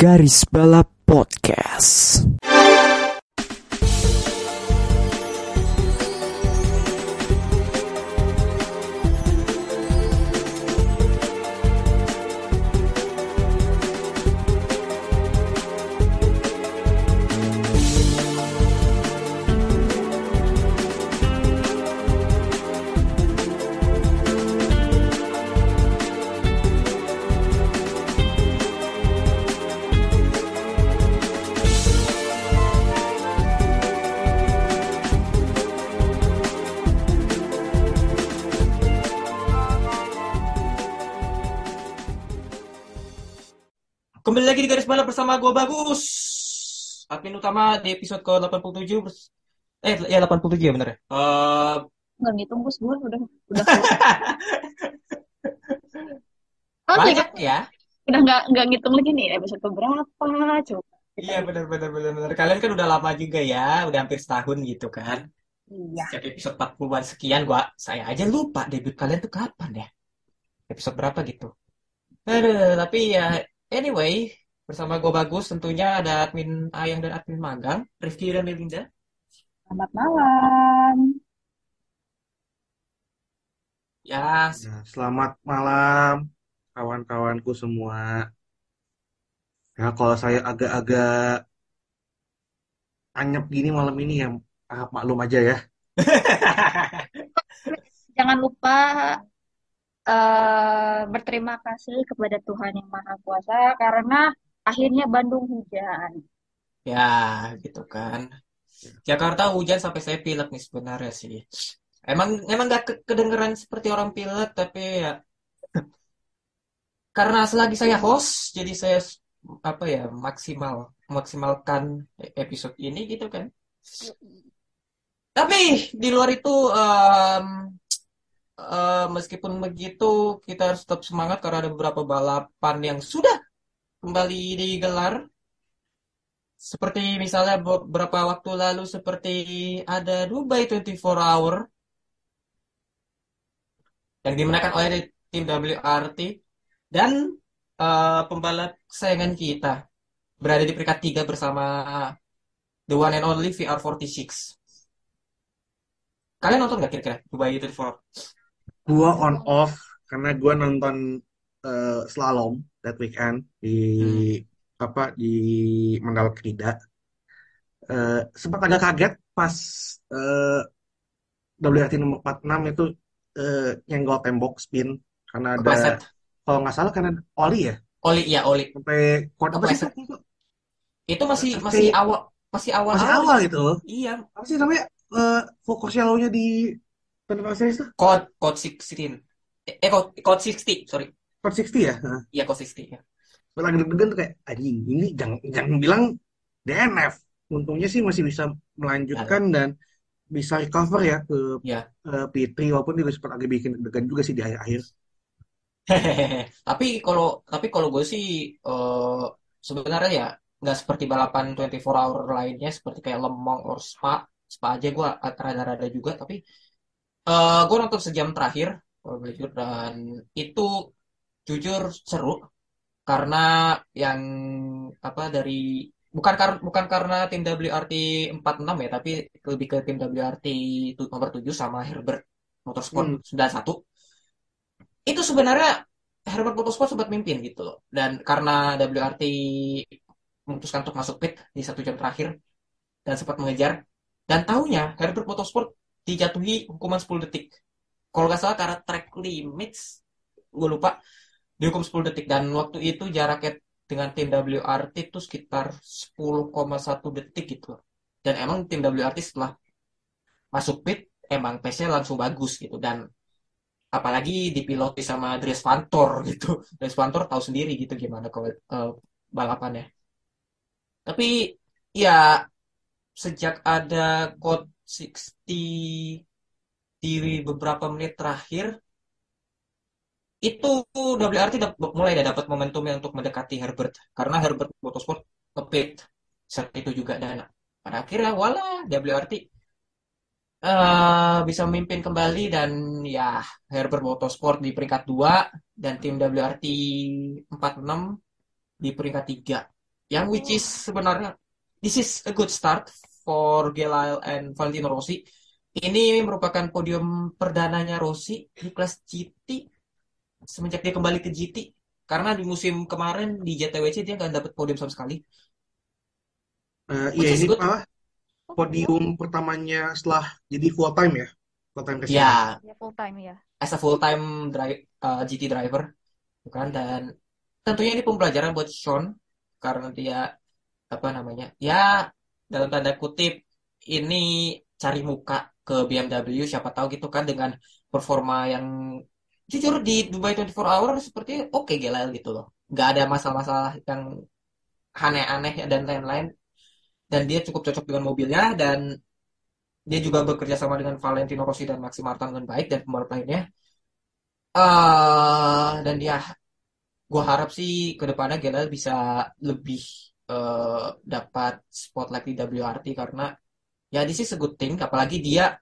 Garis Balap Podcast. Kembali lagi di Garis Balap bersama gue Bagus, admin utama di episode ke 87, ya 87 ya bener ya. Nggak ngitung gue sebulan udah. Banyak ya. Udah nggak ngitung lagi nih episode keberapa coba. Iya bener. Kalian kan udah lama juga ya, udah hampir setahun gitu kan. Iya. Jadi episode 40-an sekian saya aja lupa debut kalian tuh kapan ya. Episode berapa gitu. Aduh, tapi ya. Anyway, bersama gue Bagus tentunya ada admin Ayang dan admin Magang, Rifki dan Melinda. Selamat malam. Ya, selamat malam kawan-kawanku semua. Ya, kalau saya agak-agak anyep gini malam ini ya maklum aja ya. Jangan lupa berterima kasih kepada Tuhan yang Maha Kuasa karena akhirnya Bandung hujan. Ya, gitu kan. Jakarta hujan sampai saya pilek nih sebenarnya sih. Emang gak kedengeran seperti orang pilek, tapi ya karena selagi saya host, jadi saya maksimalkan episode ini gitu kan. Tapi di luar itu meskipun begitu kita harus tetap semangat karena ada beberapa balapan yang sudah kembali digelar, seperti misalnya beberapa waktu lalu seperti ada Dubai 24 Hour yang dimenangkan oleh tim WRT dan pembalap kesayangan kita berada di peringkat 3 bersama the one and only VR46. Kalian nonton gak kira-kira Dubai 24 Hour? Gua on off karena gua nonton slalom that weekend di Mandala Krida. Sempat agak kaget pas WRT nomor 46 itu nyenggol tembok spin karena ada, kalau nggak salah karena oli ya. Oli. Sampai kuadrat itu masih awal gitu. Iya. Apa sih namanya? Fokusnya low-nya di penetrasi itu? Code 16, sorry. Code 60 ya? Iya, Code 60 ya. Malah deg-degan tuh kayak, anjing, ini jangan bilang DNF. Untungnya sih masih bisa melanjutkan dan bisa recover ya ke P3, walaupun dia sempat agak bikin deg-degan juga sih di akhir-akhir. Tapi kalau gue sih sebenarnya ya nggak seperti balapan 24 hour lainnya seperti kayak Le Mans or Spa aja gue rada-rada juga, tapi gue nonton sejam terakhir dan itu jujur seru karena yang bukan karena tim WRT 46 ya, tapi lebih ke tim WRT nomor 7 sama Herbert Motorsport 91. Itu sebenarnya Herbert Motorsport sempat mimpin gitu loh, dan karena WRT memutuskan untuk masuk pit di 1 jam terakhir dan sempat mengejar, dan tahunya Herbert Motorsport dijatuhi hukuman 10 detik. Kalau nggak salah karena track limits, gue lupa, dihukum 10 detik. Dan waktu itu jaraknya dengan tim WRT itu sekitar 10,1 detik gitu. Dan emang tim WRT setelah masuk pit, emang pace-nya langsung bagus gitu. Dan apalagi dipiloti sama Dries Vanthoor gitu. Dries Vanthoor tahu sendiri gitu gimana kalau balapannya. Tapi ya sejak ada Code 60 di beberapa menit terakhir itu WRT mulai dapat momentumnya untuk mendekati Herbert karena Herbert Motorsport ngepit saat itu juga, dan pada akhirnya wala WRT bisa memimpin kembali, dan ya Herbert Motorsport di peringkat 2 dan tim WRT 46 di peringkat 3. Yang which is sebenarnya this is a good start for Gelael and Valentino Rossi. Ini merupakan podium perdananya Rossi di kelas GT semenjak dia kembali ke GT. Karena di musim kemarin di JTWC dia nggak dapat podium sama sekali. Iya, ini good. Malah podium pertamanya setelah jadi full time ya. Full time kesini. Ya, yeah, full time ya. As a full time GT driver. Bukan, dan tentunya ini pembelajaran buat Sean karena dia apa namanya? Ya, dalam tanda kutip ini cari muka ke BMW, siapa tahu gitu kan, dengan performa yang jujur di Dubai 24 Hour seperti oke Gelael gitu loh. Gak ada masalah-masalah yang aneh-aneh dan lain-lain. Dan dia cukup cocok dengan mobilnya, dan dia juga bekerja sama dengan Valentino Rossi dan Maxi Martin dengan baik, dan pembalap lainnya. Dan dia, gue harap sih ke depannya Gelael bisa lebih dapat spotlight di WRT, karena ya this is a good thing, apalagi dia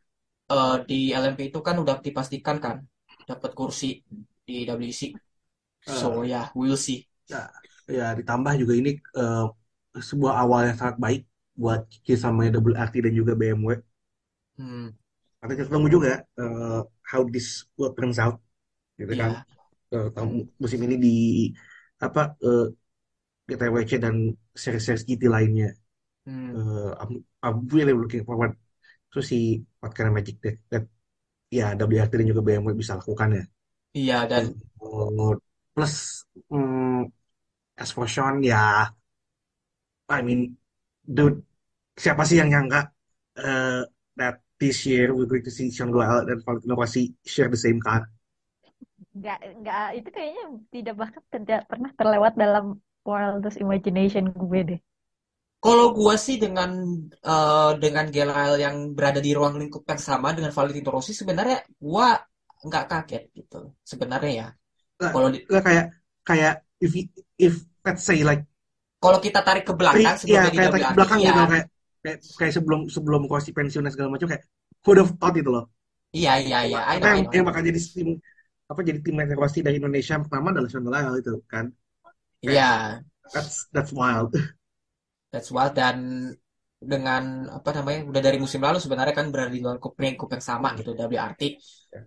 di LMP itu kan udah dipastikan kan dapat kursi di WC. So ya yeah, we'll see. Ya ditambah juga ini sebuah awal yang sangat baik buat sama WRT dan juga BMW. Nanti kita tunggu juga how this will turns out gitu yeah. Kan musim ini di apa GTWC dan seri-seri GT lainnya. I'm really looking forward to see what kind of magic that ya WRT dan juga BMW bisa lakukan ya. Iya, dan plus as for Sean ya, I mean dude, siapa sih yang nyangka that this year we're going to see Sean Gelael dan Valentino Rossi share the same car. Enggak, itu kayaknya tidak pernah terlewat dalam world imagination gue deh. Kalau gue sih dengan Gelael yang berada di ruang lingkup yang sama dengan Valentino Rossi, sebenarnya gue nggak kaget gitu sebenarnya ya. Kalau kayak if let's say like kalau kita tarik ke belakang sebelum dia di belakang ya, kayak sebelum kursi pensiun segala macam, kayak who have thought itu loh. Iya. Yang bakal jadi tim kursi dari Indonesia pertama adalah Sean Gelael itu kan. Yeah. That's wild. That's wild, dan dengan apa namanya udah dari musim lalu sebenarnya kan berada di lingkup yang sama gitu WRT.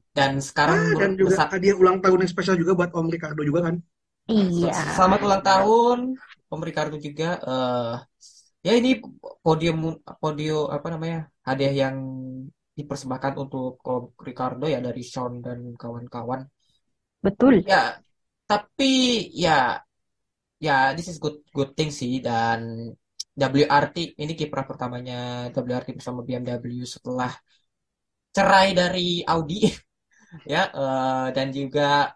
Dan sekarang dan juga dia ulang tahun yang spesial juga buat Om Ricardo juga kan? Iya. Yeah. Selamat ulang tahun Om Ricardo juga. Ya ini podium apa namanya hadiah yang dipersembahkan untuk Om Ricardo ya dari Sean dan kawan-kawan. Betul. Ya. Tapi ya this is good thing sih, dan WRT ini kiprah pertamanya WRT bersama BMW setelah cerai dari Audi ya, dan juga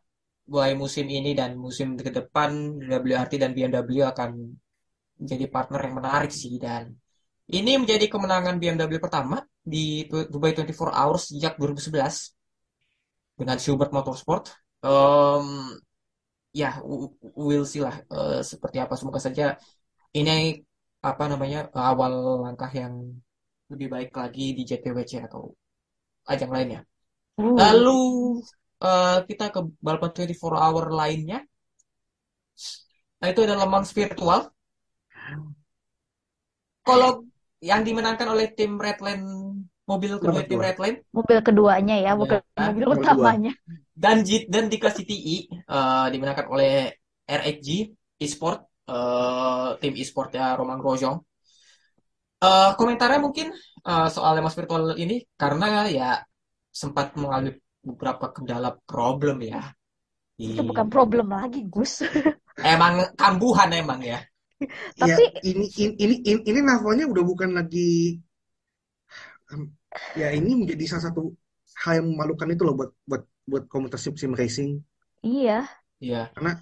mulai musim ini dan musim ke depan WRT dan BMW akan menjadi partner yang menarik sih, dan ini menjadi kemenangan BMW pertama di Dubai 24 Hours sejak 2011 dengan Herbert Motorsport. Ya, we'll see lah seperti apa. Semoga saja ini apa namanya awal langkah yang lebih baik lagi di JTWC atau ajang lainnya. Lalu kita ke balapan 24 hour lainnya. Nah, itu adalah Le Mans virtual. Kalau yang dimenangkan oleh tim Redline, mobil keduanya ya, bukan ya, mobil utamanya. Dan di kelas CTI dimenangkan oleh RXG eSport, tim eSport ya Roman Grosjean. Komentarnya mungkin soal Le Mans virtual ini karena ya sempat mengalami beberapa kendala problem ya. Itu bukan problem lagi, Gus. Emang kambuhan emang ya. Tapi ya, ini levelnya udah bukan lagi. Ya ini menjadi salah satu hal yang memalukan itu loh buat komunitas sim racing. Iya. Karena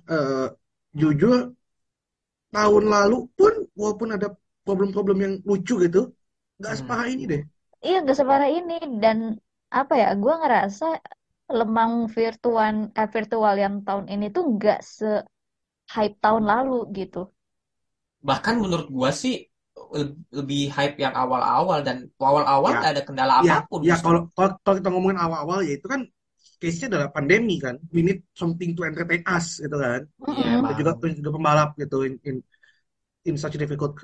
jujur tahun lalu pun walaupun ada problem-problem yang lucu gitu, nggak separah ini deh. Iya, nggak separah ini, dan apa ya? Gue ngerasa lemang virtual yang tahun ini tuh nggak se-hype tahun lalu gitu. Bahkan menurut gue sih lebih hype yang awal-awal, dan awal-awal ya, ada kendala apapun. Ya kalau kita ngomongin awal-awal ya itu kan case-nya adalah pandemi kan. We need something to entertain us gitu kan. Dan juga pembalap gitu. in such a difficult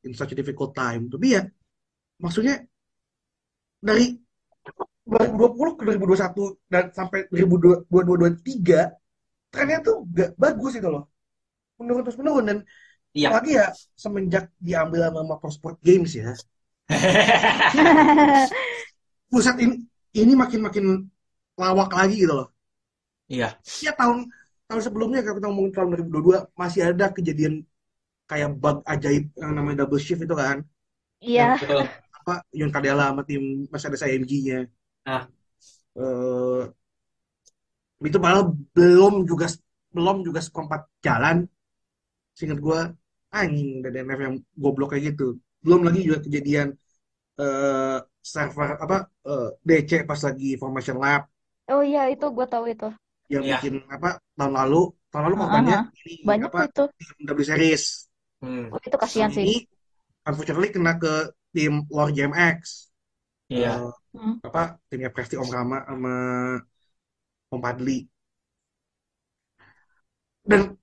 in such a difficult time. Tapi ya maksudnya dari 2020 ke 2021 dan sampai 2022-2023 trennya tuh gak bagus itu loh, menurun terus menurun. Dan lagi ya semenjak diambil sama Motorsport Games ya pusat ini makin lawak lagi gitu loh. Iya. Ya tahun sebelumnya kalau kita ngomongin tahun 2022 masih ada kejadian kayak bug ajaib yang namanya double shift itu kan. Iya. Apa Yon Cadella sama tim Mercedes AMG-nya. Nah. Itu malah belum juga seperempat jalan. Seingat gue anjing DNF yang goblok kayak gitu. Belum lagi juga kejadian server DC pas lagi formation lap. Oh iya, itu gue tahu itu. Yang bikin tahun lalu korbannya banyak itu. W series. Oh, itu kasihan sih. Ini unfortunately kena ke tim Lord JMX. Iya. Timnya Presti Om Rama sama Om Padli. Dan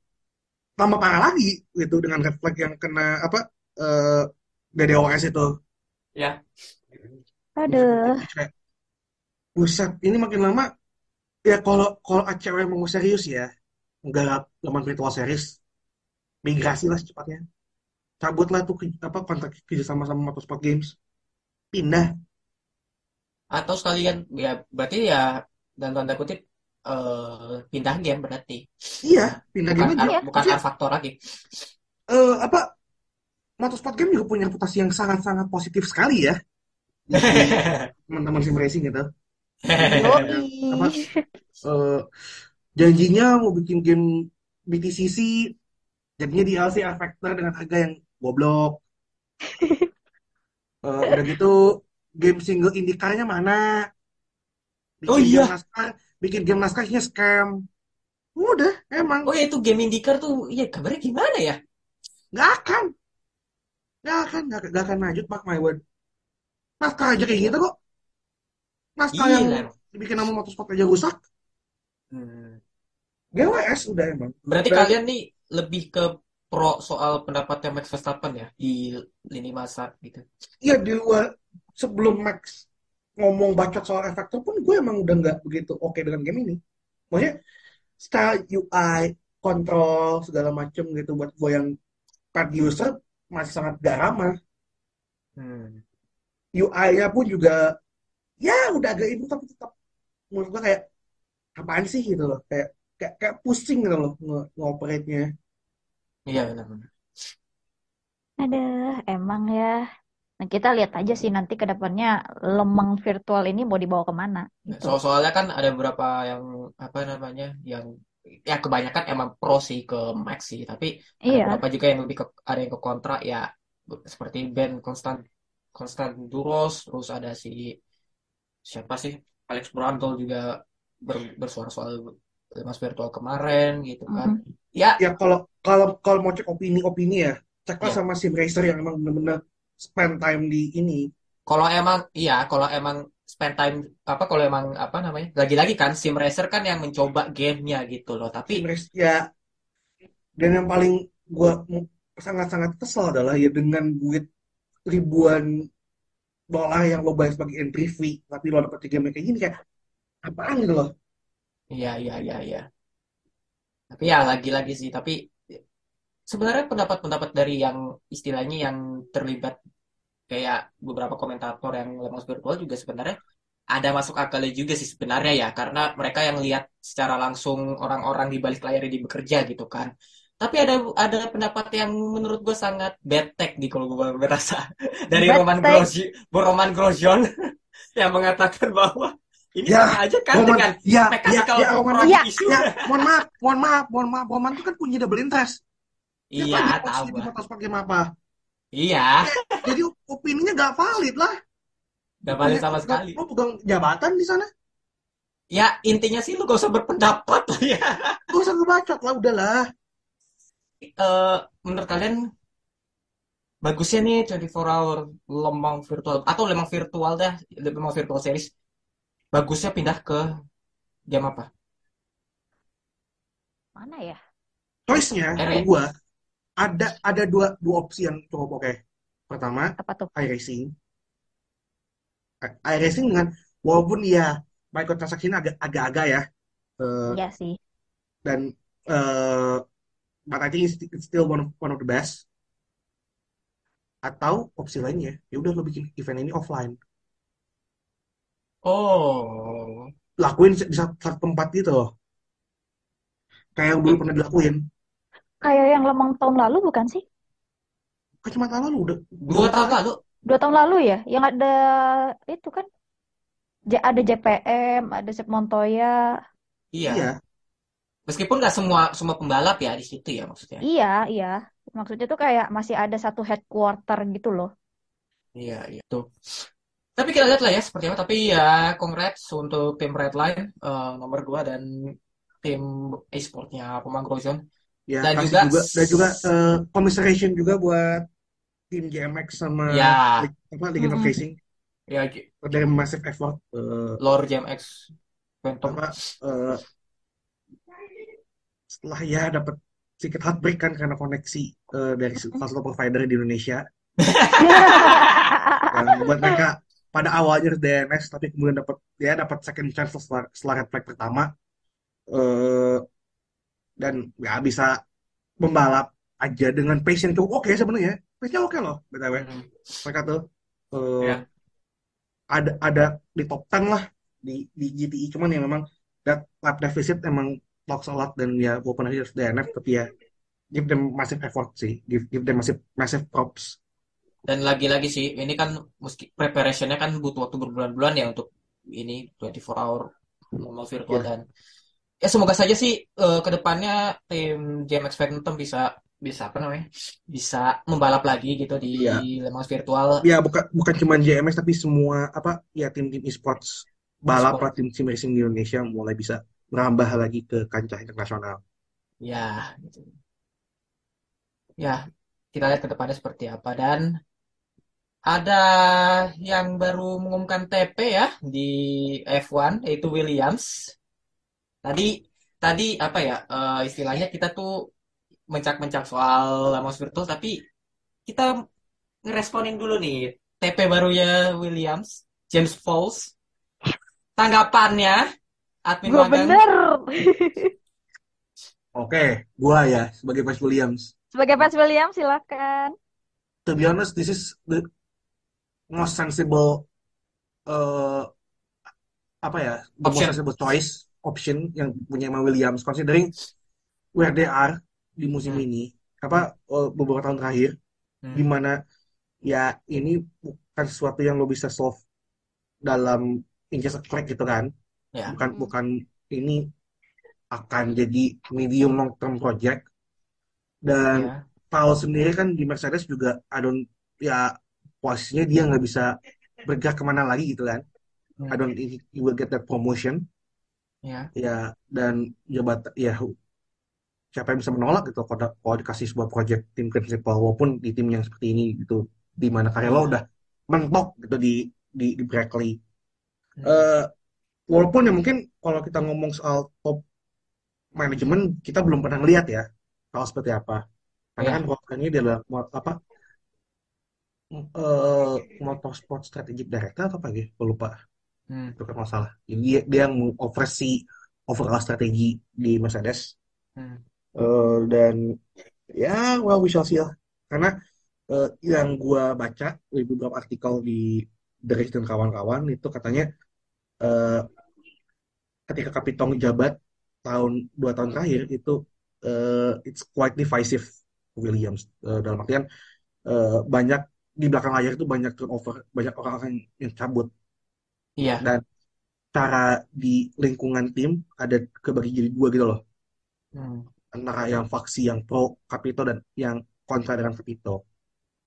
tambah parah lagi gitu dengan red flag yang kena DDoS itu. Ya. Aduh. Buset, ini makin lama ya kalau ACW mau serius ya, enggak laman virtual series, migrasi lah secepatnya. Cabutlah tuh kontrak kerjasama sama Motorsport Games. Pindah. Atau sekalian ya berarti ya dan tanda kutip pindah game berarti. Iya, pindah game aja. Bukan faktor lagi. Motorsport Game juga punya reputasi yang sangat-sangat positif sekali ya. Teman-teman sim racing gitu. Janjinya mau bikin game BTCC, jadinya DLC R-Factor dengan harga yang goblok. Udah gitu game single indikarnya mana? Bikin game NASCAR-nya scam. Udah, emang. Oh ya, itu game indikar tuh, ya kabarnya gimana ya? Nggak akan lanjut, mark my word. NASCAR aja kayak gitu kok. NASCAR yang dibikin nama Motorsport aja rusak. GWS udah emang. Berarti kalian nih lebih ke pro soal pendapatnya Max Verstappen ya di lini masa gitu. Iya, di luar sebelum Max ngomong bacot soal efektor pun gue emang udah nggak begitu oke dengan game ini. Maksudnya style UI, kontrol segala macem gitu buat gue yang card user masih sangat gak ramah. UI-nya pun juga ya udah agak itu tapi tetap menurut gue kayak apaan sih gitu loh, kayak pusing gitu loh ngoperate-nya. Iya benar-benar. Aduh, emang ya. Nah, kita lihat aja sih nanti ke depannya lemeng virtual ini mau dibawa kemana gitu. Soalnya kan ada beberapa yang kebanyakan emang pro sih ke Max sih, tapi ada beberapa juga yang lebih ke ada yang ke kontra ya, seperti Ben Constanduros, terus ada si siapa sih Alex Brantol juga bersuara soal Mas virtual kemarin gitu kan. Ya kalau mau cek opini ya ceklah sama sim racer yang emang benar-benar spend time di ini. Kalau emang spend time lagi-lagi kan sim racer kan yang mencoba gamenya gitu loh, tapi sim racer, ya. Dan yang paling gua sangat-sangat kesel adalah ya dengan duit $1,000-an yang lo bayar sebagai entry fee, tapi lo dapet game kayak gini, kayak apaan gitu loh. Iya. Tapi ya lagi-lagi sih, tapi sebenarnya pendapat-pendapat dari yang istilahnya yang terlibat kayak beberapa komentator yang lemah virtual juga sebenarnya ada masuk akalnya juga sih sebenarnya ya, karena mereka yang lihat secara langsung orang-orang di balik layar ini bekerja gitu kan. Tapi ada pendapat yang menurut gue sangat betek nih kalau gue merasa dari Roman Grosjean yang mengatakan bahwa ini sama aja kan dengan PKS kalau orang isu. Mohon maaf, Roman itu kan punya double interest. Dia iya, tahu. Di Motorsport game apa? Iya. Jadi opininya nggak valid lah. Nggak valid sama sekali. Lu pegang jabatan di sana? Ya intinya sih lu gak usah berpendapat lah ya. Gak usah ngebacot lah, udahlah. Menurut kalian bagusnya nih 24 hour lemang virtual atau lemang virtual series bagusnya pindah ke jam apa? Mana ya? Choice-nya, gua ada dua opsi yang cukup oke. Pertama, iRacing. iRacing dengan walaupun ya microtransaksinya agak-agak ya. Iya sih. Dan but I think it's still one of the best. Atau opsi lainnya, ya udah lo bikin event ini offline. Oh, lakuin di satu tempat gitu loh. Kayak yang dulu pernah dilakuin. Kayak yang lemang tahun lalu bukan sih? Bukan cuma tahun lalu, udah 2 tahun lalu. 2 tahun lalu ya, yang ada itu kan ada JPM, ada Sep Montoya. Iya. Meskipun nggak semua pembalap ya di situ ya maksudnya. Iya. Maksudnya tuh kayak masih ada satu headquarter gitu loh. Iya tuh. Tapi kita lihat lah ya seperti apa. Tapi ya congrats untuk tim Redline nomor 2 dan tim e-sportnya Roman Grosjean. Ya, dan juga commiseration juga buat tim GMX sama League of Racing. Ya, dari massive effort lore GMX Phantom. Setelah ya dapat sedikit heartbreak kan karena koneksi dari salah satu provider di Indonesia. Dan buat mereka pada awalnya DNS tapi kemudian dapat second chance setelah red flag pertama. Dan nggak bisa membalap aja dengan pace yang cukup oke sebenarnya. Pace-nya oke loh btw. Mereka tuh ada di top 10 lah di GTI, cuman yang memang that lap deficit emang talks a lot, dan ya walaupun harus DNF tapi ya give them massive effort sih, give them massive props. Dan lagi-lagi sih ini kan meski preparationnya kan butuh waktu berbulan-bulan ya untuk ini 24 hour normal virtual dan ya semoga saja sih kedepannya tim GMX Phantom bisa apa namanya bisa membalap lagi gitu di Le Mans virtual. Iya bukan cuma GMX tapi semua apa ya tim-tim e-sports balap lah, tim racing di Indonesia mulai bisa merambah lagi ke kancah internasional. Ya, gitu. Ya, kita lihat ke depannya seperti apa. Dan ada yang baru mengumumkan TP ya di F1 yaitu Williams. Tadi apa ya istilahnya kita tuh mencak-mencak soal Le Mans virtual, tapi kita ngeresponin dulu nih TP barunya Williams, James Fallows. Tanggapannya admin gua magang. Bener. Oke, gua ya sebagai fans Williams. Sebagai fans Williams silakan. To be honest, this is the most sensible most sensible choice option yang punya sama Williams considering where they are di musim ini beberapa tahun terakhir di mana ya ini bukan sesuatu yang lo bisa solve dalam in just a click gitu kan. Yeah. Bukan ini akan jadi medium long term project dan Paul sendiri kan di Mercedes juga posisinya dia nggak bisa bergerak kemana lagi gitu kan. I don't think he will get that promotion. Ya dan jabatan ya siapa yang bisa menolak gitu kalau dikasih sebuah project tim principal walaupun di tim yang seperti ini gitu di mana Carello udah mentok gitu di Brackley. Walaupun ya mungkin kalau kita ngomong soal top manajemen kita belum pernah lihat ya kalau seperti apa. Karena kan rokannya dia adalah motorsport strategic director atau apa gitu, lupa. Itu kan masalah. Jadi dia yang oversee overall strategi di Mercedes. Dan ya well we shall see lah. Karena yang gua baca di beberapa artikel di The Race dan kawan-kawan itu katanya ketika Kapitong jabat 2 tahun terakhir itu it's quite divisive Williams dalam artian banyak di belakang layar itu banyak turnover, banyak orang-orang yang cabut. Iya. Dan cara di lingkungan tim ada kebagi jadi 2 gitu loh. Antara yang faksi yang pro Kapito dan yang kontra dengan Kapito.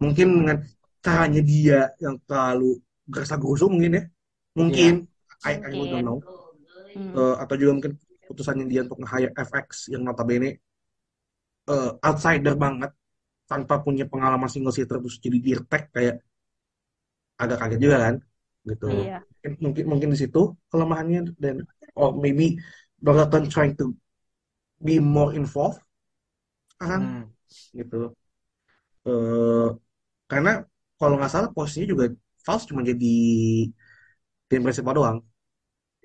Mungkin dengan caranya dia yang terlalu gerasa-gerusu mungkin ya. I don't know. Atau juga mungkin putusannya dia untuk nge-hire FX yang notabene outsider banget tanpa punya pengalaman single seater terus jadi dirtek kayak agak kaget juga kan gitu. Yeah. Mungkin di situ kelemahannya dan maybe Brabham trying to be more involved. gitu. Karena kalau nggak salah posisinya juga Fallows cuma jadi tim principal doang,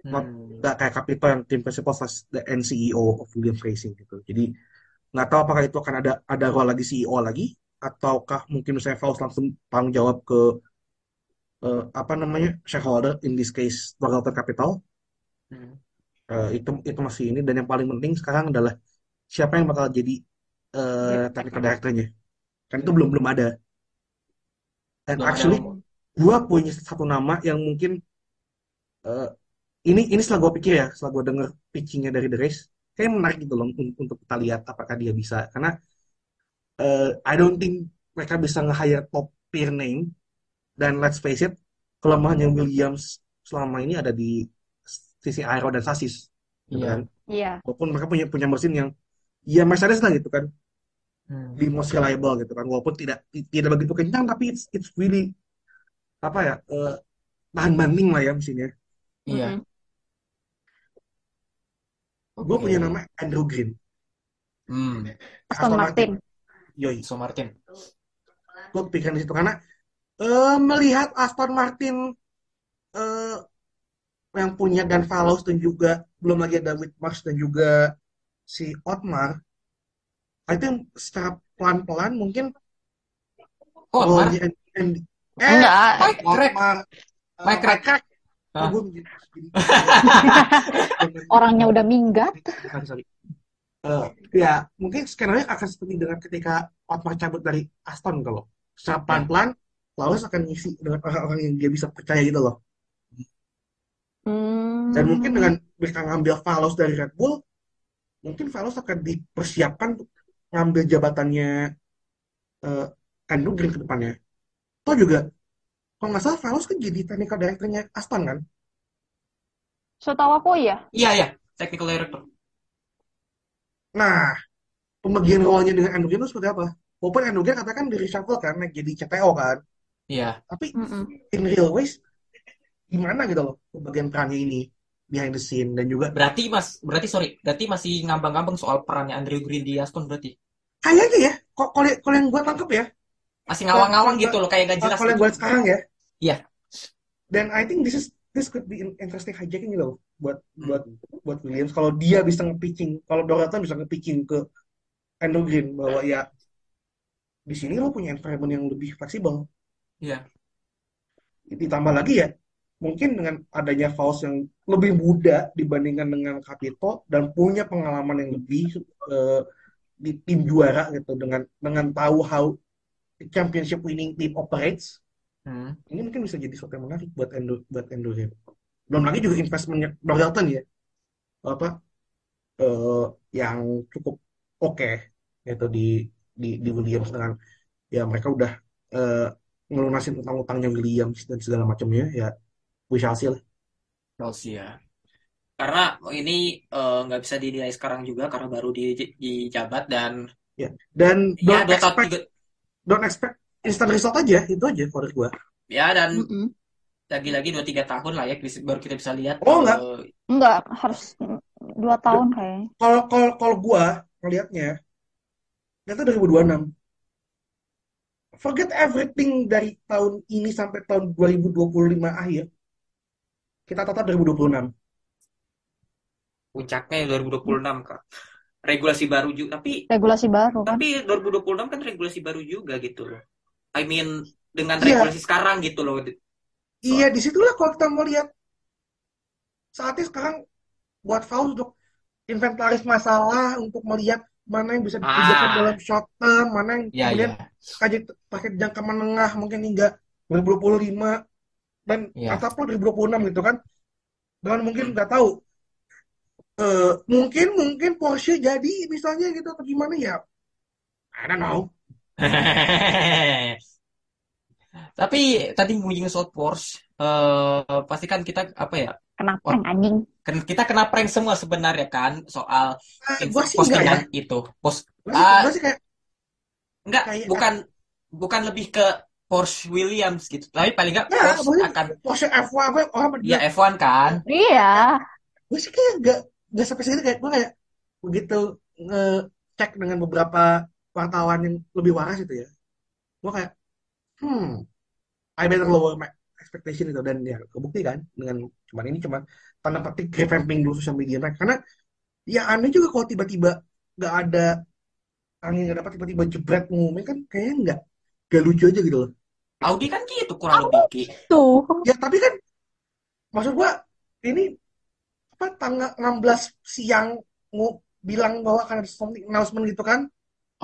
nggak kayak Kapito yang tim principal slash the CEO of Williams Racing gitu. Jadi nggak tahu apakah itu akan ada role lagi CEO lagi, ataukah mungkin misalnya Fallows langsung tanggung jawab ke apa namanya shareholder, in this case Waralton Capital. Itu masih ini, dan yang paling penting sekarang adalah siapa yang bakal jadi technical director-nya, kan itu belum ada. Dan actually gue punya satu nama yang mungkin ini setelah gue pikir ya, setelah gue denger pitching-nya dari The Race, kayak menarik gitu loh untuk kita lihat apakah dia bisa, karena I don't think mereka bisa nge-hire top peer name, dan let's face it, kelemahan yang Williams selama ini ada di sisi aero dan sasis, gitu kan? Walaupun mereka punya mesin yang ya Mercedes lah gitu kan, di most reliable gitu kan, walaupun tidak begitu kencang, tapi it's really apa ya, bahan banding lah ya mesinnya. Gue punya nama Andrew Green, Aston Martin. Gue pikir di situ karena melihat Aston Martin yang punya Dan Fallows, dan juga belum lagi ada Whitmarsh dan juga si Otmar, itu secara pelan-pelan mungkin Otmar Mike Crack orangnya udah minggat. Ya mungkin skenario akan seperti dengan ketika Otmar cabut dari Aston, kalau secara pelan-pelan Fallows akan ngisi dengan orang-orang yang dia bisa percaya gitu loh. Dan mungkin dengan mereka ngambil Fallows dari Red Bull, mungkin Fallows akan dipersiapkan untuk ngambil jabatannya Andrew Green ke depannya. Atau juga, kalau nggak salah Fallows kan jadi technical director-nya Aston kan? Setahu aku ya? Iya, technical director. Nah, pembagian role-nya dengan Andrew Green itu seperti apa? Walaupun Andrew Green katakan di reshuffle kan, jadi CTO kan? Iya. Tapi in real ways, gimana gitu loh bagian perannya ini behind the scene, dan juga berarti masih ngambang-ngambang soal perannya Andrew Green di Aston berarti kayaknya ya, kalau yang gue tangkep ya masih ngawang-ngawang gitu loh, kayak gak jelas kalau yang gue sekarang ya. Iya, dan I think this could be interesting hijacking gitu loh buat Williams, kalau dia bisa nge-pitching, kalau Dorothan bisa nge-pitching ke Andrew Green bahwa ya di sini lo punya environment yang lebih fleksibel. Iya, ditambah lagi ya mungkin dengan adanya Fallows yang lebih muda dibandingkan dengan Capito, dan punya pengalaman yang lebih di tim juara gitu, dengan tahu how championship winning team operates. Ini mungkin bisa jadi sesuatu yang menarik buat Andrew. Belum lagi juga investmentnya Brabham ya, apa yang cukup oke gitu di Williams, dengan ya mereka udah ngelunasin utang-utangnya Williams dan segala macamnya ya. Chelsea ya, karena ini nggak bisa dinilai sekarang juga karena baru dijabat, dan ya, dan don't expect instant result aja, itu aja menurut gua ya. Dan lagi-lagi 2-3 tahun lah ya baru kita bisa lihat. Enggak harus 2 tahun kayaknya kalau gua ngelihatnya data 2026. Forget everything dari tahun ini sampai tahun 2025 akhir. Kita tetap 2026. Puncaknya 2026, Kak. Regulasi baru juga, tapi 2026 kan regulasi baru juga gitu loh. I mean dengan regulasi sekarang gitu loh. Iya, disitulah kalau kita mau lihat saatnya sekarang buat Fallows untuk inventaris masalah, untuk melihat mana yang bisa dikerjakan dalam short term, mana yang kemudian kaji pakai jangka menengah mungkin hingga 2025. Dan ataupun 2026 gitu kan, dengan mungkin nggak tahu, mungkin Porsche jadi misalnya gitu atau gimana ya, I don't know. Tapi tadi ngomongin soal Porsche, pasti kan kita apa ya? Kena prank anjing. Kita kena prank semua sebenarnya kan soal postingan itu. Gua sih kayak enggak, bukan lebih ke Porsche Williams gitu, tapi paling nggak Porsche F1 F1 kan? Iya. Gue sih kayak nggak sampai segitu, kayak gue begitu ngecek dengan beberapa wartawan yang lebih waras itu ya, gue kayak I better lower my expectation itu, dan ya kebukti kan dengan cuman ini cuman tanda petik revamping dulu sampai dia naik. Karena ya aneh juga kalau tiba-tiba nggak ada angin, nggak dapat tiba-tiba jebret ngomongnya kan kayaknya nggak lucu aja gitu loh. Audi kan gitu kurang lebih gitu ya, tapi kan maksud gua ini apa tanggal 16 siang mau bilang bahwa akan ada announcement gitu kan.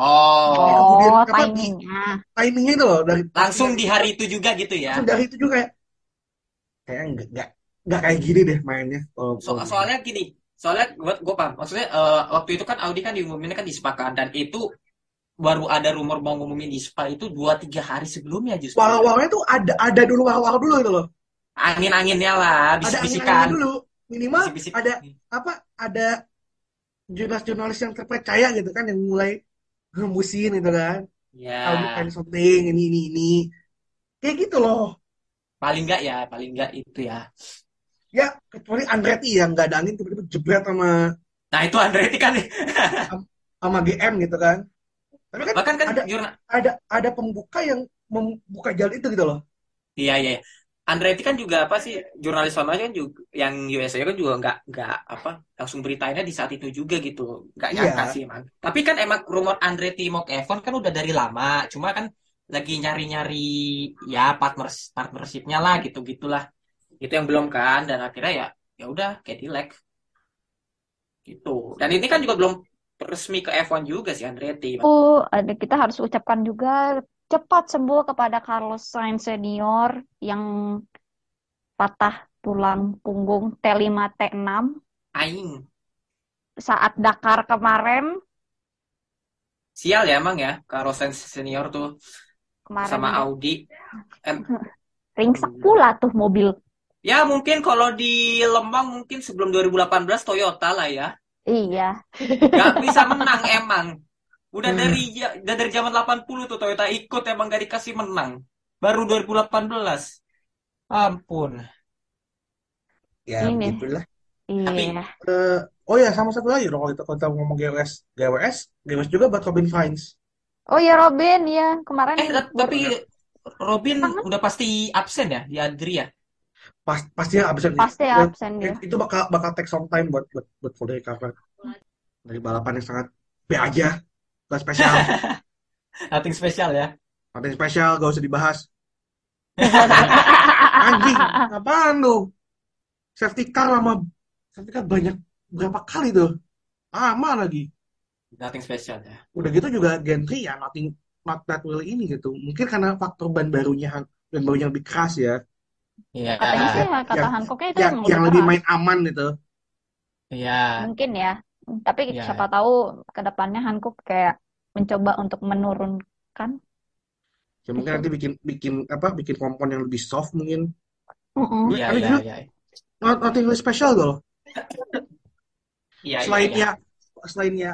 Oh, timingnya itu loh, dari langsung di hari itu juga gitu ya. Langsung dari itu juga kayak enggak kayak gini deh mainnya. Oh, soalnya gini, soalnya gue paham. Maksudnya waktu itu kan Audi kan diumumin kan di Spa kan, dan itu baru ada rumor mau ngumumin di Spa itu 2-3 hari sebelumnya justru. Wah-wahnya tuh ada dulu wah-wah dulu itu loh. Angin-anginnya lah, bisik-bisikan dulu. Minimal bisik-bisik. Ada jurnalis-jurnalis yang terpercaya gitu kan, yang mulai ngemusin gitu kan. Yeah. I'll do something, ini. Kayak gitu loh. Paling nggak itu ya. Ya, kecuali Andretti yang nggak ada angin, tiba-tiba jebret sama... Nah, itu Andretti kan. Sama GM gitu kan. Tapi kan, bahkan kan ada pembuka yang membuka jalan itu gitu loh. Iya. Andretti kan juga apa sih, jurnalis sama aja kan juga, yang USA kan juga nggak apa, langsung beritainnya di saat itu juga gitu, nggak nyangka sih emang. Tapi kan emang rumor Andretti mau ke F1 kan udah dari lama, cuma kan lagi nyari-nyari ya partnershipnya lah gitu-gitulah, itu yang belum kan, dan akhirnya ya udah Cadillac gitu. Dan ini kan juga belum resmi ke F1 juga sih Andretti. Oh, kita harus ucapkan juga cepat sembuh kepada Carlos Sainz Senior yang patah tulang punggung T5-T6 aing saat Dakar kemarin. Sial ya emang ya Carlos Sainz Senior tuh kemarin sama Audi ringsek pula tuh mobil. Ya mungkin kalau di Lembang mungkin sebelum 2018 Toyota lah ya. Iya. Gak bisa menang emang. Udah dari zaman 80 tuh Toyota ikut emang gak dikasih menang. Baru 2018. Ampun. Ya begitulah. Iya. Tapi, sama satu lagi loh, kalau kita ngomong GWS juga buat Robin Vines. Oh ya Robin ya kemarin. Tapi Robin udah pasti absen ya di Adria. Pasti absen dia. Itu bakal take some time buat full recover. Dari balapan yang sangat B aja. Gak spesial. Nothing special, gak usah dibahas. Anjing, apaan lu? Safety car banyak berapa kali tuh? Aman lagi. Nothing special ya. Udah gitu juga Gentry ya, not that well ini gitu. Mungkin karena faktor ban barunya lebih keras ya. Iya. Katanya sih kata Hancocknya itu yang lebih main aman gitu. Iya. Mungkin ya. Tapi siapa tahu kedepannya Hankook kayak mencoba untuk menurunkan. Ya mungkin nanti bikin kompon yang lebih soft mungkin. Iya. Nothing really special loh. Yeah, selainnya,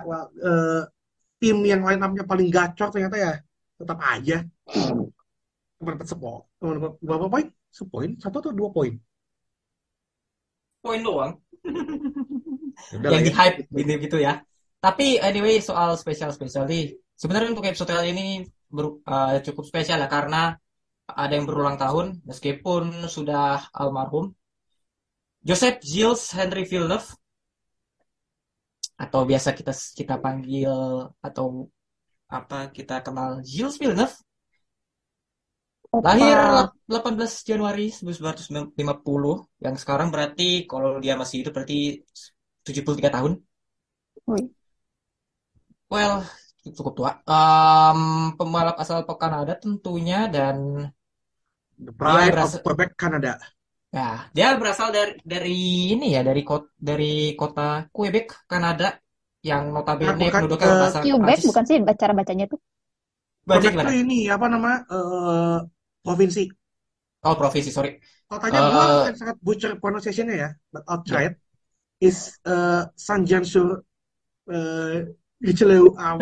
tim yang line up-nya paling gacor ternyata ya tetap aja. Berapa poin? 1 poin, 1 atau 2 poin? Poin doang. Yang di hype gitu ya. Tapi anyway soal spesial nih, sebenarnya untuk episode kali ini cukup spesial ya, karena ada yang berulang tahun meskipun sudah almarhum. Joseph Gilles Henry Villeneuve atau biasa kita panggil atau apa kita kenal Gilles Villeneuve. Lahir 18 Januari 1950, yang sekarang berarti kalau dia masih hidup berarti 73 tahun. Well, cukup tua. Pembalap asal Kanada tentunya, dan the pride of Quebec, Kanada. Nah, dia berasal dari kota Quebec, Kanada, yang notabene penduduknya bahasa Quebec, bukan sih bacanya tuh. Baca gimana? Itu ini apa nama? Provinsi. Oh, provinsi, sorry. Kotanya bukan sangat butcher pronunciation-nya ya, but I'll try it. Is Saint-Jean-sur Richelieu. Aku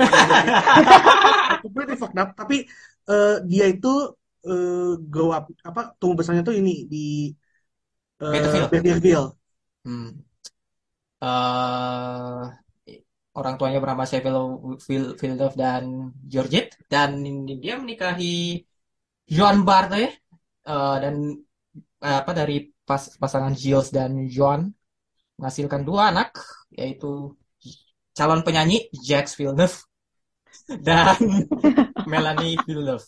pretty fucked up, tapi dia itu grow up tumbuh besarnya tuh ini di Belleville. orang tuanya bernama Villeneuve dan Georgette, dan dia menikahi Joan Barthe dari pasangan Gilles dan Joan, menghasilkan dua anak, yaitu calon penyanyi Jax Villeneuve dan Melanie Villeneuve.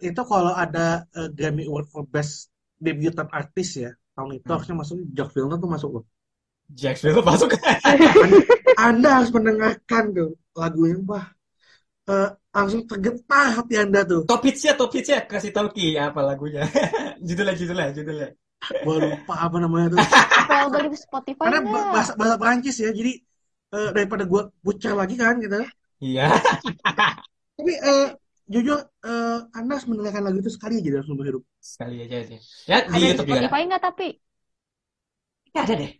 Itu kalau ada Grammy Award for Best Debutant Artist ya tahun itu harusnya masuk Jacques Villeneuve tuh masuk loh. Jacques Villeneuve masuk. Anda harus mendengarkan tuh lagu yang langsung tergetar hati Anda tuh. Top hitsnya kasih tahu Ki apa lagunya. judulnya. Gua lupa apa namanya tuh. Kalau dari Spotify. Karena bahasa Perancis ya, jadi daripada gua butcher lagi kan gitu. Iya. Tapi jujur, Anda harus mendengarkan lagu itu sekali aja dalam sumber hidup. Sekali aja sih. Ya, di YouTube juga. Ada Spotify nggak tapi? Nggak ada deh.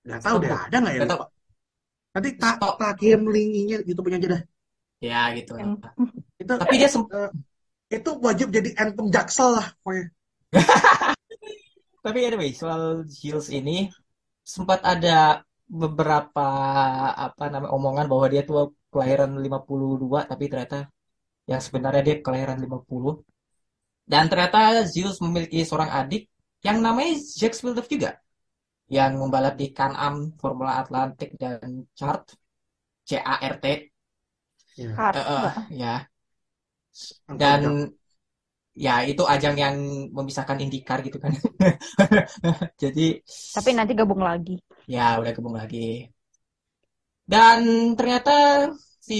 Nggak tahu deh, ada nggak ya? Nggak tahu. Nanti takim linknya YouTube-nya aja dah. Ya, gitu. Itu, tapi dia itu wajib jadi anthem Jaksel lah pokoknya. Tapi anyway, soal Gilles ini sempat ada beberapa omongan bahwa dia tuh kelahiran 52, tapi ternyata yang sebenarnya dia kelahiran 50. Dan ternyata Gilles memiliki seorang adik yang namanya Jacques Villeneuve juga, yang membalap di Can-Am, Formula Atlantic, dan CART. Ya. Ya. Dan ya itu ajang yang memisahkan IndyCar gitu kan. Jadi tapi nanti gabung lagi. Ya, udah gabung lagi. Dan ternyata si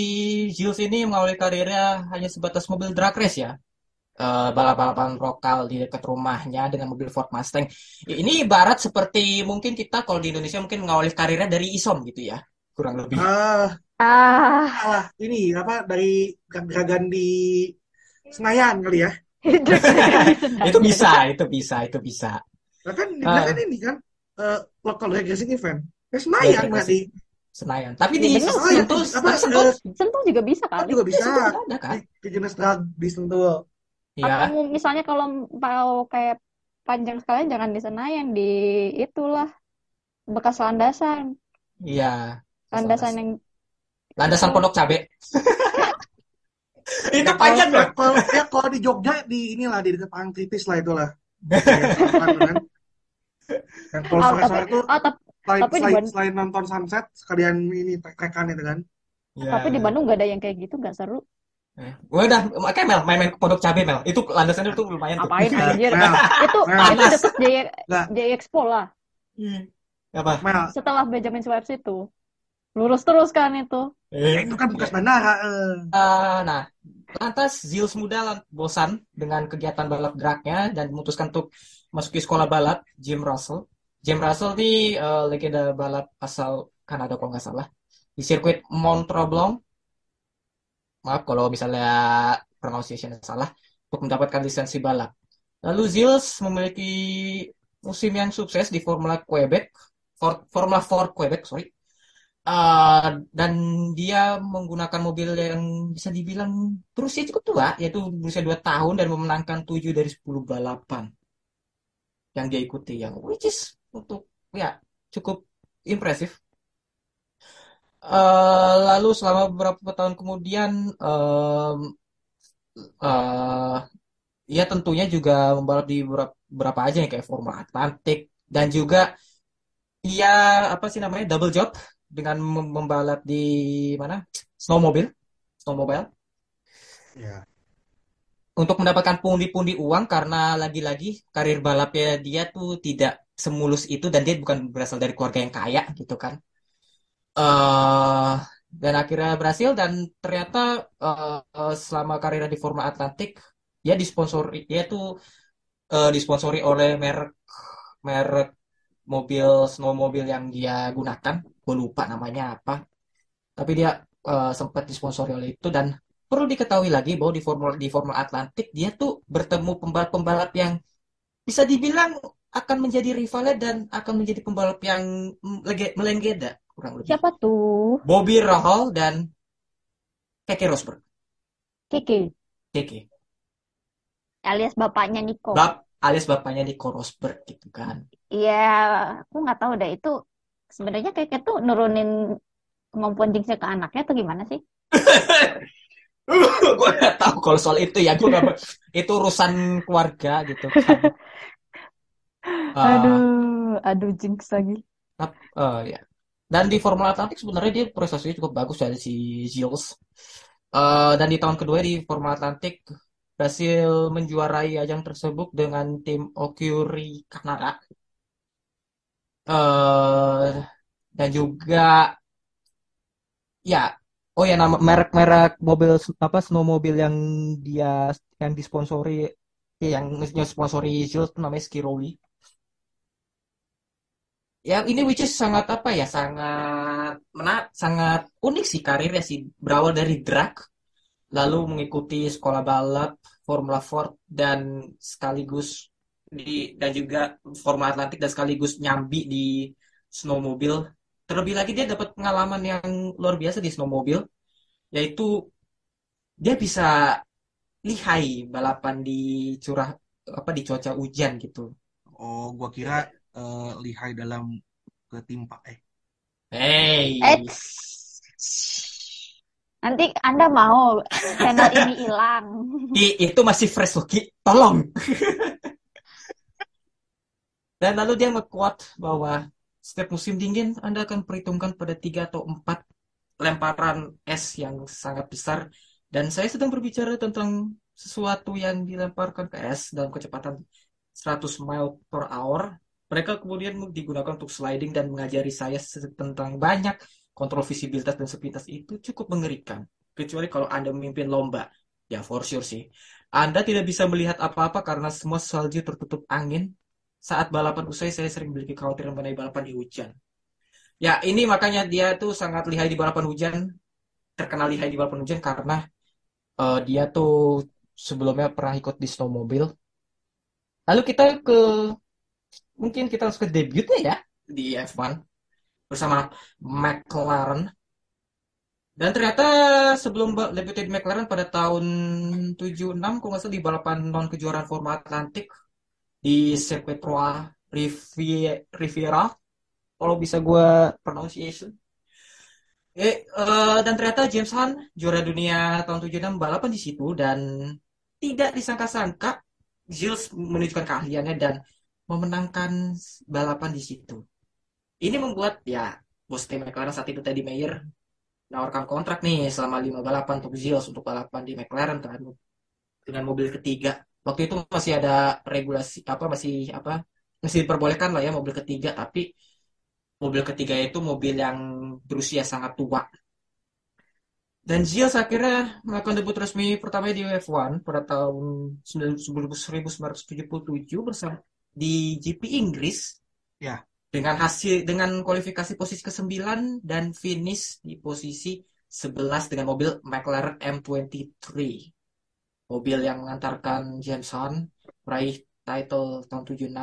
Gilles ini mengawali karirnya hanya sebatas mobil drag race ya. Balap-balapan lokal di dekat rumahnya dengan mobil Ford Mustang. Ini ibarat seperti mungkin kita kalau di Indonesia mungkin mengawali karirnya dari Isom gitu ya. Kurang lebih. Ini dari gerakan di Senayan kali ya. Itu bisa. Kan ini kan lokal racing event. Ke Senayan berarti. Senayan. Tapi di Sentul juga bisa kali. Juga bisa. Ada kan? Di jenis drag di Sentul. Ya. Atau misalnya kalau kayak panjang sekalian jangan di Senayan, di itulah bekas landasan. Iya. Landasan Pondok Cabe. Itu panjang loh. Kalau di Jogja di inilah di dekat Pangkal Kritis lah itulah. Yang kalau sore-sore itu selain nonton sunset sekalian ini trek-trekan itu kan. Ya. Tapi di Bandung nggak ada yang kayak gitu, nggak seru. Udah, makanya Mel main-main Pondok Cabe Mel. Itu landasannya tuh lumayan. Apain anjir? Itu deket Expo lah. Apa? Mel. Setelah Benjamin Sueb itu lurus terus kan itu. Itu kan bekas bandara. Nah, lantas Gilles muda bosan dengan kegiatan balap dragnya dan memutuskan untuk masuk ke sekolah balap Jim Russell. Jim Russell ini legenda balap asal Kanada kalau nggak salah. Di sirkuit Mont-Tremblant. Maaf kalau misalnya pronunciation salah, untuk mendapatkan lisensi balap. Lalu Gilles memiliki musim yang sukses di Formula Ford Quebec. Dan dia menggunakan mobil yang bisa dibilang berusia cukup tua, yaitu berusia 2 tahun dan memenangkan 7 dari 10 balapan yang dia ikuti, yang which is cukup impresif. Lalu selama beberapa tahun kemudian ia tentunya juga membalap di beberapa aja kayak Formula Atlantic, dan juga ia double job dengan membalap di mana? Snowmobile. Ya. Untuk mendapatkan pundi-pundi uang karena lagi-lagi karir balapnya dia tuh tidak semulus itu dan dia bukan berasal dari keluarga yang kaya gitu kan. Dan akhirnya berhasil, dan ternyata selama karirnya di Formula Atlantik dia disponsori oleh merek mobil snowmobile yang dia gunakan, gue lupa namanya apa, tapi dia sempat disponsori oleh itu. Dan perlu diketahui lagi bahwa di Formula Atlantik dia tuh bertemu pembalap-pembalap yang bisa dibilang akan menjadi rivalnya dan akan menjadi pembalap yang melenggeda. Siapa tuh? Bobby Rahal dan Keke Rosberg. Keke. Alias bapaknya Nico Rosberg gitu kan. Iya, aku nggak tahu deh itu sebenarnya Keke tuh nurunin memponcingnya ke anaknya atau gimana sih? Gue nggak tahu kalau soal itu ya, gue nggak, itu urusan keluarga gitu kan. Aduh jinx lagi. Ya. Dan di Formula Atlantik sebenarnya dia prestasinya cukup bagus dari si Gilles. Dan di tahun kedua di Formula Atlantik berhasil menjuarai ajang tersebut dengan tim Ocurie Canada. Dan juga ya, oh ya, nama merek-merek mobil apa snowmobil yang dia yang disponsori, ya, yang sponsori Gilles namanya Skiroli. Ya ini which is sangat apa ya, sangat unik sih karirnya sih, berawal dari drag lalu mengikuti sekolah balap Formula Ford dan sekaligus dan juga Formula Atlantik dan sekaligus nyambi di snowmobile. Terlebih lagi dia dapat pengalaman yang luar biasa di snowmobile, yaitu dia bisa lihai balapan di curah apa di cuaca hujan gitu. Oh, gua kira lihai dalam ketimpa. Hey. Nanti Anda mau channel ini hilang. Itu masih fresh lagi, tolong. Dan lalu dia nge-quote bahwa setiap musim dingin Anda akan perhitungkan pada 3 atau 4 lemparan es yang sangat besar. Dan saya sedang berbicara tentang sesuatu yang dilemparkan ke es dalam kecepatan 100 mile per hour. Mereka kemudian digunakan untuk sliding dan mengajari saya tentang banyak kontrol visibilitas dan sepintas itu cukup mengerikan. Kecuali kalau Anda memimpin lomba. Ya, for sure sih. Anda tidak bisa melihat apa-apa karena semua salju tertutup angin. Saat balapan usai, saya sering memiliki kekhawatiran mengenai balapan di hujan. Ya, ini makanya dia tuh sangat lihai di balapan hujan. Terkenal lihai di balapan hujan karena dia tuh sebelumnya pernah ikut di snowmobile. Lalu kita ke... Mungkin kita harus ke debutnya ya di F1 bersama McLaren. Dan ternyata sebelum debutnya di McLaren pada tahun 76 kalau nggak salah di balapan non kejuaraan Formula Atlantik di sirkuit Trois Riviera, kalau bisa gue pronunciation. Dan ternyata James Hunt juara dunia tahun 76 balapan di situ, dan tidak disangka-sangka Gilles menunjukkan keahliannya dan memenangkan balapan di situ. Ini membuat ya bos tim McLaren saat itu Teddy Mayer menawarkan kontrak nih selama 5 balapan untuk Gilles untuk balapan di McLaren dengan mobil ketiga. Waktu itu masih ada regulasi masih diperbolehkan lah ya mobil ketiga, tapi mobil ketiga itu mobil yang berusia sangat tua. Dan Gilles akhirnya melakukan debut resmi pertamanya di F1 pada tahun 1977 bersama di GP Inggris ya, dengan kualifikasi posisi ke-9 dan finish di posisi 11 dengan mobil McLaren M23, mobil yang mengantarkan James Hunt meraih title tahun 76.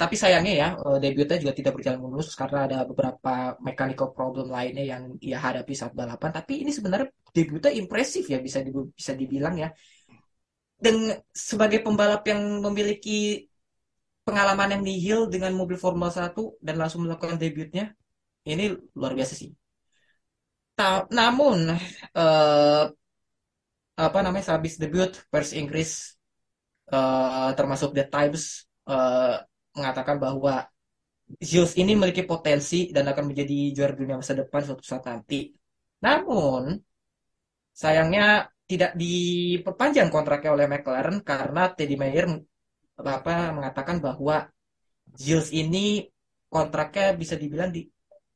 Tapi sayangnya ya debutnya juga tidak berjalan mulus karena ada beberapa mechanical problem lainnya yang ia hadapi saat balapan. Tapi ini sebenarnya debutnya impresif ya, bisa dibilang ya. Dengan sebagai pembalap yang memiliki pengalaman yang nihil dengan mobil Formula 1 dan langsung melakukan debutnya, ini luar biasa sih. Namun habis debut pers Inggris termasuk The Times mengatakan bahwa Gilles ini memiliki potensi dan akan menjadi juara dunia masa depan suatu saat nanti. Namun sayangnya tidak diperpanjang kontraknya oleh McLaren karena Teddy Mayer mengatakan bahwa Gilles ini kontraknya bisa dibilang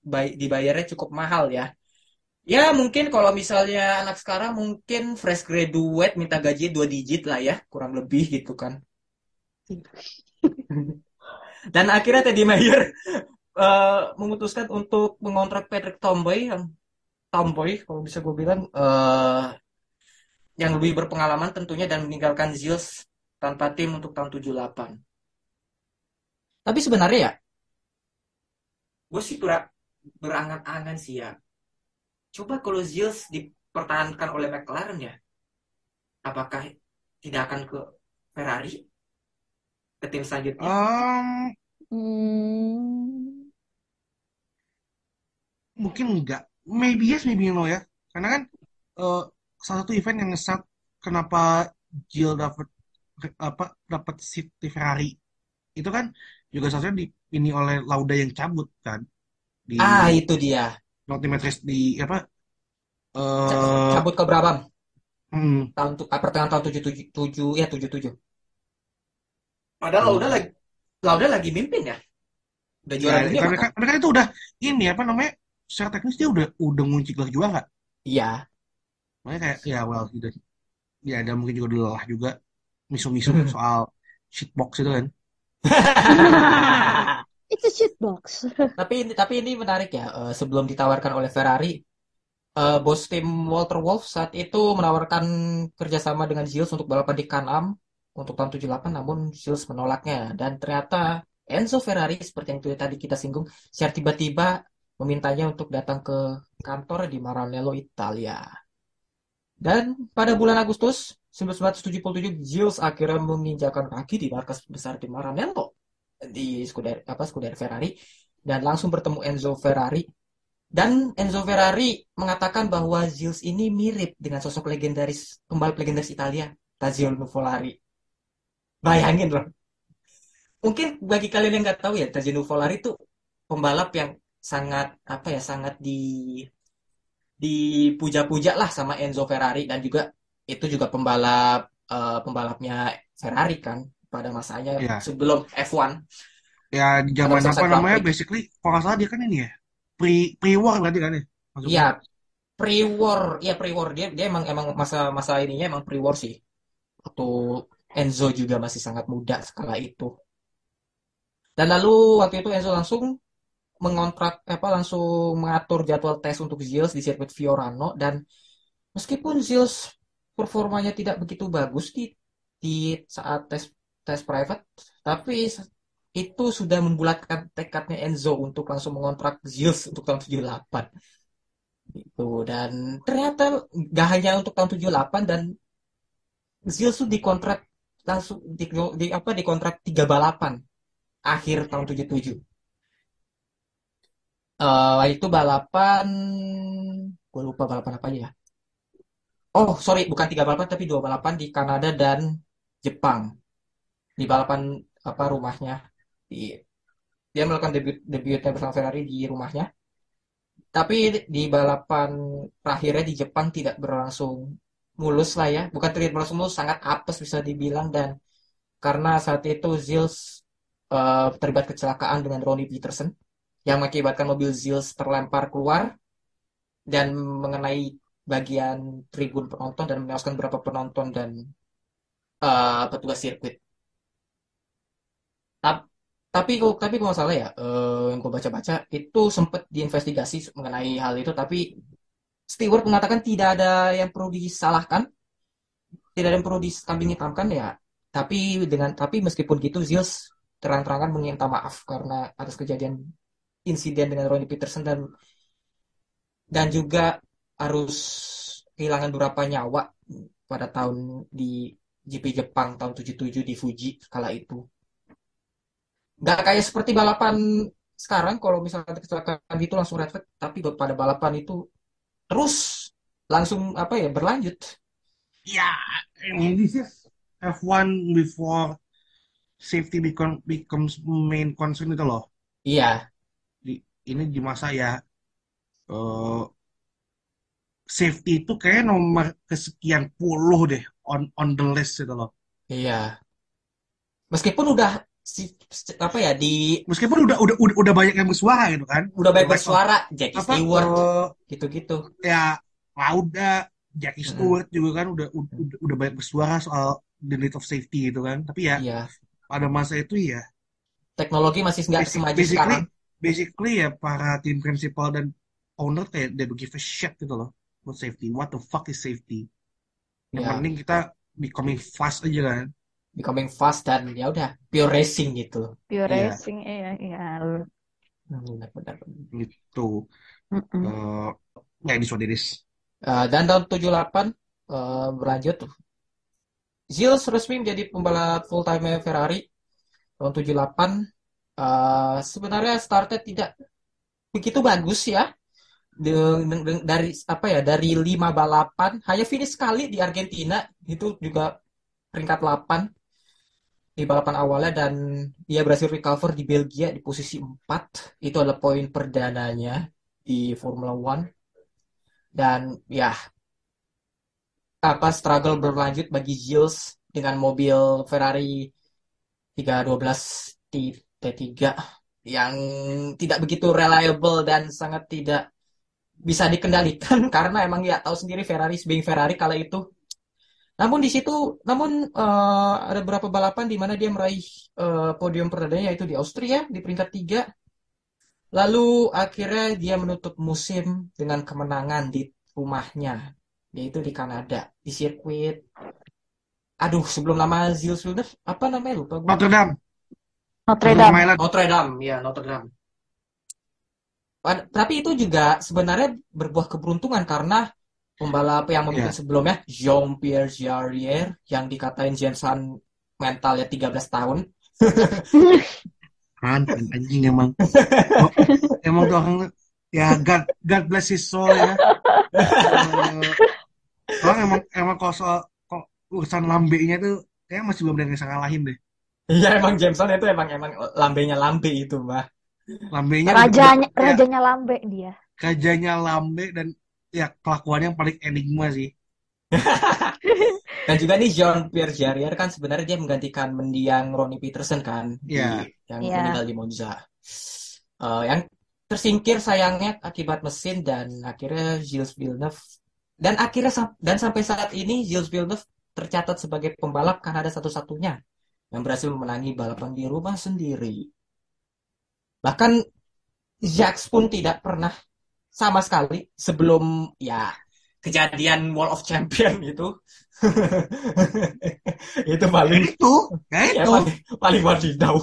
dibayarnya cukup mahal ya. Ya mungkin kalau misalnya anak sekarang mungkin fresh graduate minta gaji 2 digit lah ya, kurang lebih gitu kan. Dan akhirnya Teddy Mayer memutuskan untuk mengontrak Patrick Tomboy kalau bisa gue bilang yang lebih berpengalaman tentunya, dan meninggalkan Gilles tanpa tim untuk tahun 78. Tapi sebenarnya ya, gue sih berangan-angan sih ya. Coba kalau Gilles dipertahankan oleh McLaren ya, apakah tidak akan ke Ferrari? Ke tim selanjutnya? mungkin enggak. Maybe yes, maybe no ya. Karena kan salah satu event yang ngesat kenapa Gilles dapat seat di Ferrari. Itu kan juga seharusnya dipini oleh Lauda yang cabut kan. Di, itu dia. Notimetris di apa? Cabut ke Brabham. Pertengahan tahun 77 ya 77. Padahal Lauda lagi mimpin ya. Udah juara dunia. Mereka itu udah ini apa namanya? Secara teknis dia udah ngunci gelar juara enggak? Iya. Makanya kayak ya well gitu. Ya ada mungkin juga lelah juga misu-misu soal shitbox itu kan. It's a shitbox. Tapi ini menarik ya. Sebelum ditawarkan oleh Ferrari, bos tim Walter Wolff saat itu menawarkan kerjasama dengan Gilles untuk balapan di Can-Am untuk tahun 78, namun Gilles menolaknya. Dan ternyata Enzo Ferrari seperti yang tadi kita singgung, secara tiba-tiba memintanya untuk datang ke kantor di Maranello, Italia. Dan pada bulan Agustus 1977, Gilles akhirnya menginjakan kaki di markas besar di Maranello di Scuderia Ferrari dan langsung bertemu Enzo Ferrari. Dan Enzo Ferrari mengatakan bahwa Gilles ini mirip dengan sosok legendaris, pembalap legendaris Italia, Tazio Nuvolari. Bayangin loh. Mungkin bagi kalian yang nggak tahu ya, Tazio Nuvolari itu pembalap yang sangat sangat dipuja-puja lah sama Enzo Ferrari, dan juga itu juga pembalapnya Ferrari kan pada masanya ya. Sebelum F1. Ya di zaman apa namanya? Basically kalau nggak salah dia kan ini ya. Pre-war berarti kan ya? Iya, pre-war. Dia emang masa ininya emang pre-war sih. Waktu Enzo juga masih sangat muda sekala itu. Dan lalu waktu itu Enzo langsung mengatur jadwal tes untuk Gilles di sirkuit Fiorano, dan meskipun Gilles performanya tidak begitu bagus di saat tes private, tapi itu sudah membulatkan tekadnya Enzo untuk langsung mengontrak Gilles untuk tahun 78. Gitu. Dan ternyata gak hanya untuk tahun 78, dan Gilles itu dikontrak langsung dikontrak 3 balapan akhir tahun 77. Itu balapan gue lupa balapan apa aja ya. Oh, sorry, bukan 3 balapan tapi 2 balapan di Kanada dan Jepang. Di balapan rumahnya. Dia melakukan debutnya bersama Ferrari di rumahnya, tapi di balapan terakhirnya di Jepang tidak berlangsung mulus lah ya, bukan tidak berlangsung mulus, sangat apes bisa dibilang. Dan karena saat itu Gilles terlibat kecelakaan dengan Ronnie Peterson yang mengakibatkan mobil Gilles terlempar keluar dan mengenai bagian tribun penonton dan menewaskan beberapa penonton dan petugas sirkuit. Tapi kalau salah ya, yang gue baca-baca itu sempat diinvestigasi mengenai hal itu, tapi Stewart mengatakan tidak ada yang perlu disalahkan, tidak ada yang perlu dikambing hitamkan ya. Tapi meskipun gitu Gilles terang-terangan meminta maaf karena atas kejadian insiden dengan Ronnie Peterson dan juga harus kehilangan beberapa nyawa pada tahun di GP Jepang tahun 77 di Fuji kala itu. Nggak kayak seperti balapan sekarang kalau misalnya kecelakaan itu langsung red flag, tapi pada balapan itu terus langsung berlanjut. Ya, this is F1 before safety becomes main concern itu loh. Iya. Ini di masa ya safety itu kayak nomor kesekian puluh deh on the list itu loh. Iya. Meskipun udah meskipun udah banyak yang bersuara gitu kan, udah banyak bersuara Jackie Stewart gitu-gitu ya, Lauda, Jackie Stewart juga kan udah banyak bersuara soal the need of safety gitu kan. Tapi ya pada masa itu ya teknologi masih nggak semaju sekarang. Basically ya para tim principal dan owner kayak they don't give a shit gitu loh buat safety. What the fuck is safety? Yang penting kita becoming fast aja kan. Becoming fast dan ya udah pure racing gitu. Pure racing benar-benar gitu. Dan tahun 78 berlanjut tuh. Gilles resmi menjadi pembalap full time Ferrari tahun 78. Sebenarnya startnya tidak begitu bagus ya. dari apa ya, dari 5 balapan hanya finish sekali di Argentina, itu juga peringkat 8 di balapan awalnya, dan dia berhasil recover di Belgia di posisi 4. Itu adalah poin perdananya di Formula One. Dan ya, apa, struggle berlanjut bagi Gilles dengan mobil Ferrari 312 T3 yang tidak begitu reliable dan sangat tidak bisa dikendalikan, karena emang ya tahu sendiri Ferrari being Ferrari kala itu. Namun di situ, ada beberapa balapan di mana dia meraih podium perdananya, yaitu di Austria di peringkat 3. Lalu akhirnya dia menutup musim dengan kemenangan di rumahnya, yaitu di Kanada, di sirkuit. Aduh, sebelum nama Gilles Villeneuve, apa namanya lupa gue. Notre Dame, ya Notre Dame. Tapi itu juga sebenarnya berbuah keberuntungan, karena pembalap yang memimpin sebelumnya, Jean-Pierre Jabouille, yang dikatain Jensen mentalnya 13 tahun. Mantan anjing emang. Emang tuh orang, ya God bless his soul ya. Orang emang kok urusan lambenya tuh kayak masih belum ada yang bisa ngalahin deh. Iya, emang Jensen itu emang lambenya lambe itu, Mbak. Lambenya rajanya lambe dia. Rajanya lambe, dan ya kelakuannya yang paling enigma sih. Dan juga nih Jean-Pierre Jarier kan sebenarnya dia menggantikan mendiang Ronnie Peterson kan, yang meninggal di Monza. Yang tersingkir sayangnya akibat mesin, dan akhirnya Gilles Villeneuve dan sampai saat ini Gilles Villeneuve tercatat sebagai pembalap Kanada satu-satunya yang berhasil memenangi balapan di rumah sendiri. Bahkan Jacques pun tidak pernah sama sekali sebelum ya kejadian Wall of Champion itu. Itu paling itu, ya, paling wadidaw.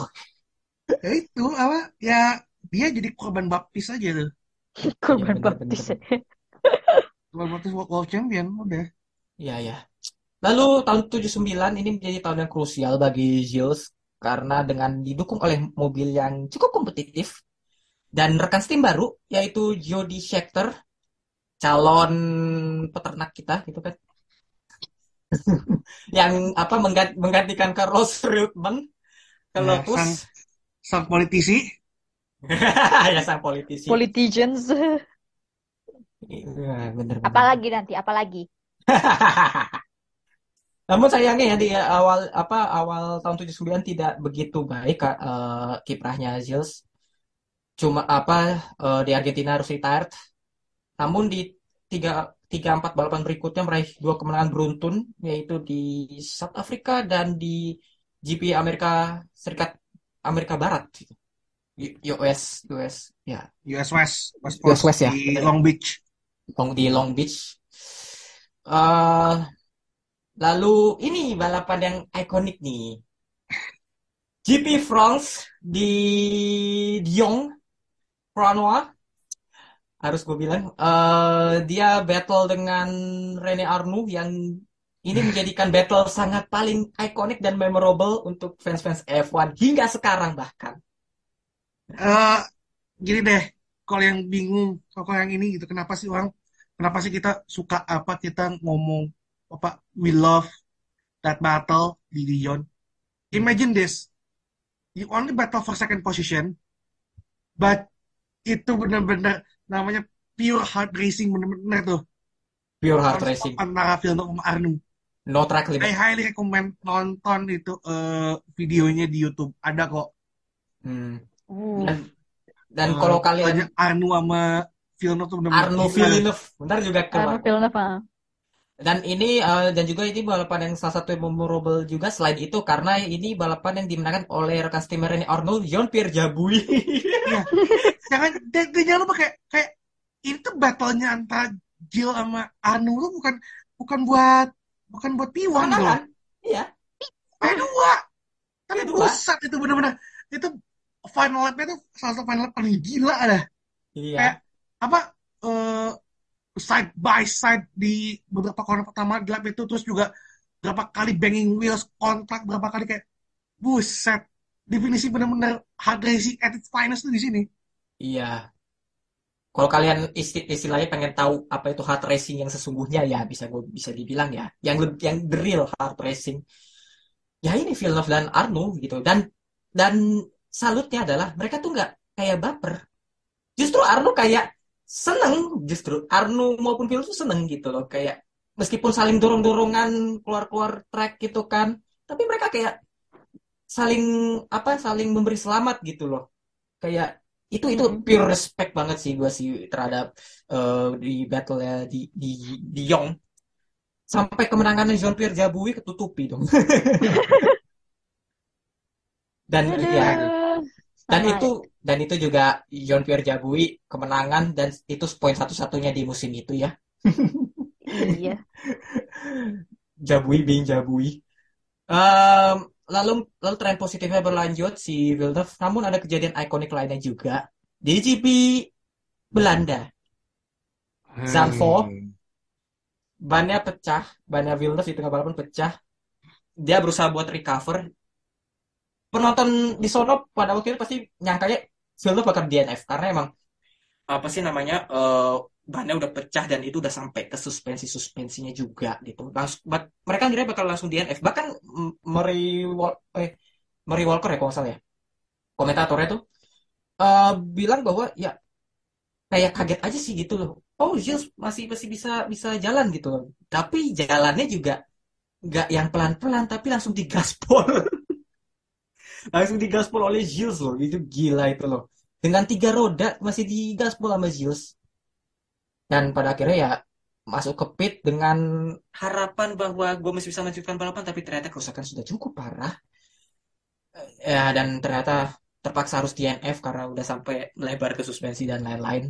Itu apa? Ya dia jadi korban baptis aja tuh. Korban baptis Wall of Champion udah. Iya. Lalu tahun 79 ini menjadi tahun yang krusial bagi Gilles, karena dengan didukung oleh mobil yang cukup kompetitif dan rekan tim baru, yaitu Jody Scheckter, calon peternak kita gitu kan, yang apa menggantikan Carlos Reutemann ke Lotus, sang politisi. Ya, sang politisi, politicians. Ya, bener. Apalagi Namun sayangnya ya di awal tahun 79 tidak begitu baik kiprahnya Gilles. Cuma di Argentina harus retired. Namun di 3-4 balapan berikutnya meraih 2 kemenangan beruntun, yaitu di South Africa dan di GP Amerika Barat. US West, di Long Beach. Lalu ini balapan yang ikonik nih, GP France di Dion, Pranois. Harus gue bilang, dia battle dengan Rene Arnoux, yang ini menjadikan battle sangat paling ikonik dan memorable untuk fans-fans F1 hingga sekarang bahkan. Gini deh, kalau yang bingung, kalau yang ini gitu, kenapa sih kita suka kita ngomong we love that battle di Dion. Imagine this. You only battle for second position, but itu benar-benar namanya pure hard racing, benar-benar tuh. Pure hard racing. Antara Villeneuve sama Arnoux. No track limit. I highly recommend nonton itu videonya di YouTube. Ada kok. Dan kalau kalian Arnoux sama Villeneuve tuh benar-benar. Arnoux Villeneuve. Bentar juga ke Arnoux Villeneuve. Dan ini dan juga ini balapan yang salah satu yang memorable juga selain itu, karena ini balapan yang dimenangkan oleh rekan tim Rene Arnoux, Jean-Pierre Jabouille. Ya. Jangan lupa kayak ini tuh battle-nya antara Gilles sama Arnoux lu bukan buat piwan loh. Iya. P2. Tapi pusat itu benar-benar itu final lap-nya tuh salah satu final lap paling gila ada. Iya. Kayak side by side di beberapa corner pertama di lap itu, terus juga berapa kali banging wheels, kontrak berapa kali, kayak buset, definisi benar-benar hard racing at its finest tuh di sini. Iya. Kalau kalian istilahnya pengen tahu apa itu hard racing yang sesungguhnya, ya bisa dibilang ya, yang the real hard racing, ya ini Villeneuve dan Arnoux gitu. Dan salutnya adalah mereka tuh nggak kayak baper. Justru Arnoux kayak seneng, justru Arnoux maupun Villeneuve tuh seneng gitu loh, kayak meskipun saling dorong-dorongan keluar-keluar track gitu kan, tapi mereka kayak saling memberi selamat gitu loh, kayak itu pure respect banget sih gue sih terhadap di battle ya di Yong sampai kemenangannya Jean-Pierre Jabouille ketutupi dong. Dan aduh, ya dan itu juga Jean-Pierre Jabouille kemenangan, dan itu poin satu-satunya di musim itu ya. Iya. Jabouille being Jabouille. Lalu tren positifnya berlanjut si Villeneuve, namun ada kejadian ikonik lainnya juga di GP Belanda. Zandvoort, bannya pecah, bannya Villeneuve di tengah balapan pecah. Dia berusaha buat recover. Penonton di sono pada waktu itu pasti nyangkanya Villeneuve bakal DNF karena emang apa sih namanya bannya udah pecah dan itu udah sampai ke suspensinya juga gitu. Mereka kira bakal langsung DNF. Bahkan Murray Walker ya kalau salah ya, komentatornya tuh bilang bahwa ya kayak kaget aja sih gitu loh. Oh Gilles masih bisa jalan gitu loh. Tapi jalannya juga nggak yang pelan-pelan tapi langsung digaspol. Langsung digaspol oleh Gilles loh. Itu gila itu loh. Dengan 3 roda masih digaspol sama Gilles. Dan pada akhirnya ya masuk ke pit dengan harapan bahwa gue masih bisa lanjutkan balapan, tapi ternyata kerusakan sudah cukup parah. Ya, dan ternyata terpaksa harus DNF karena udah sampai melebar ke suspensi dan lain-lain.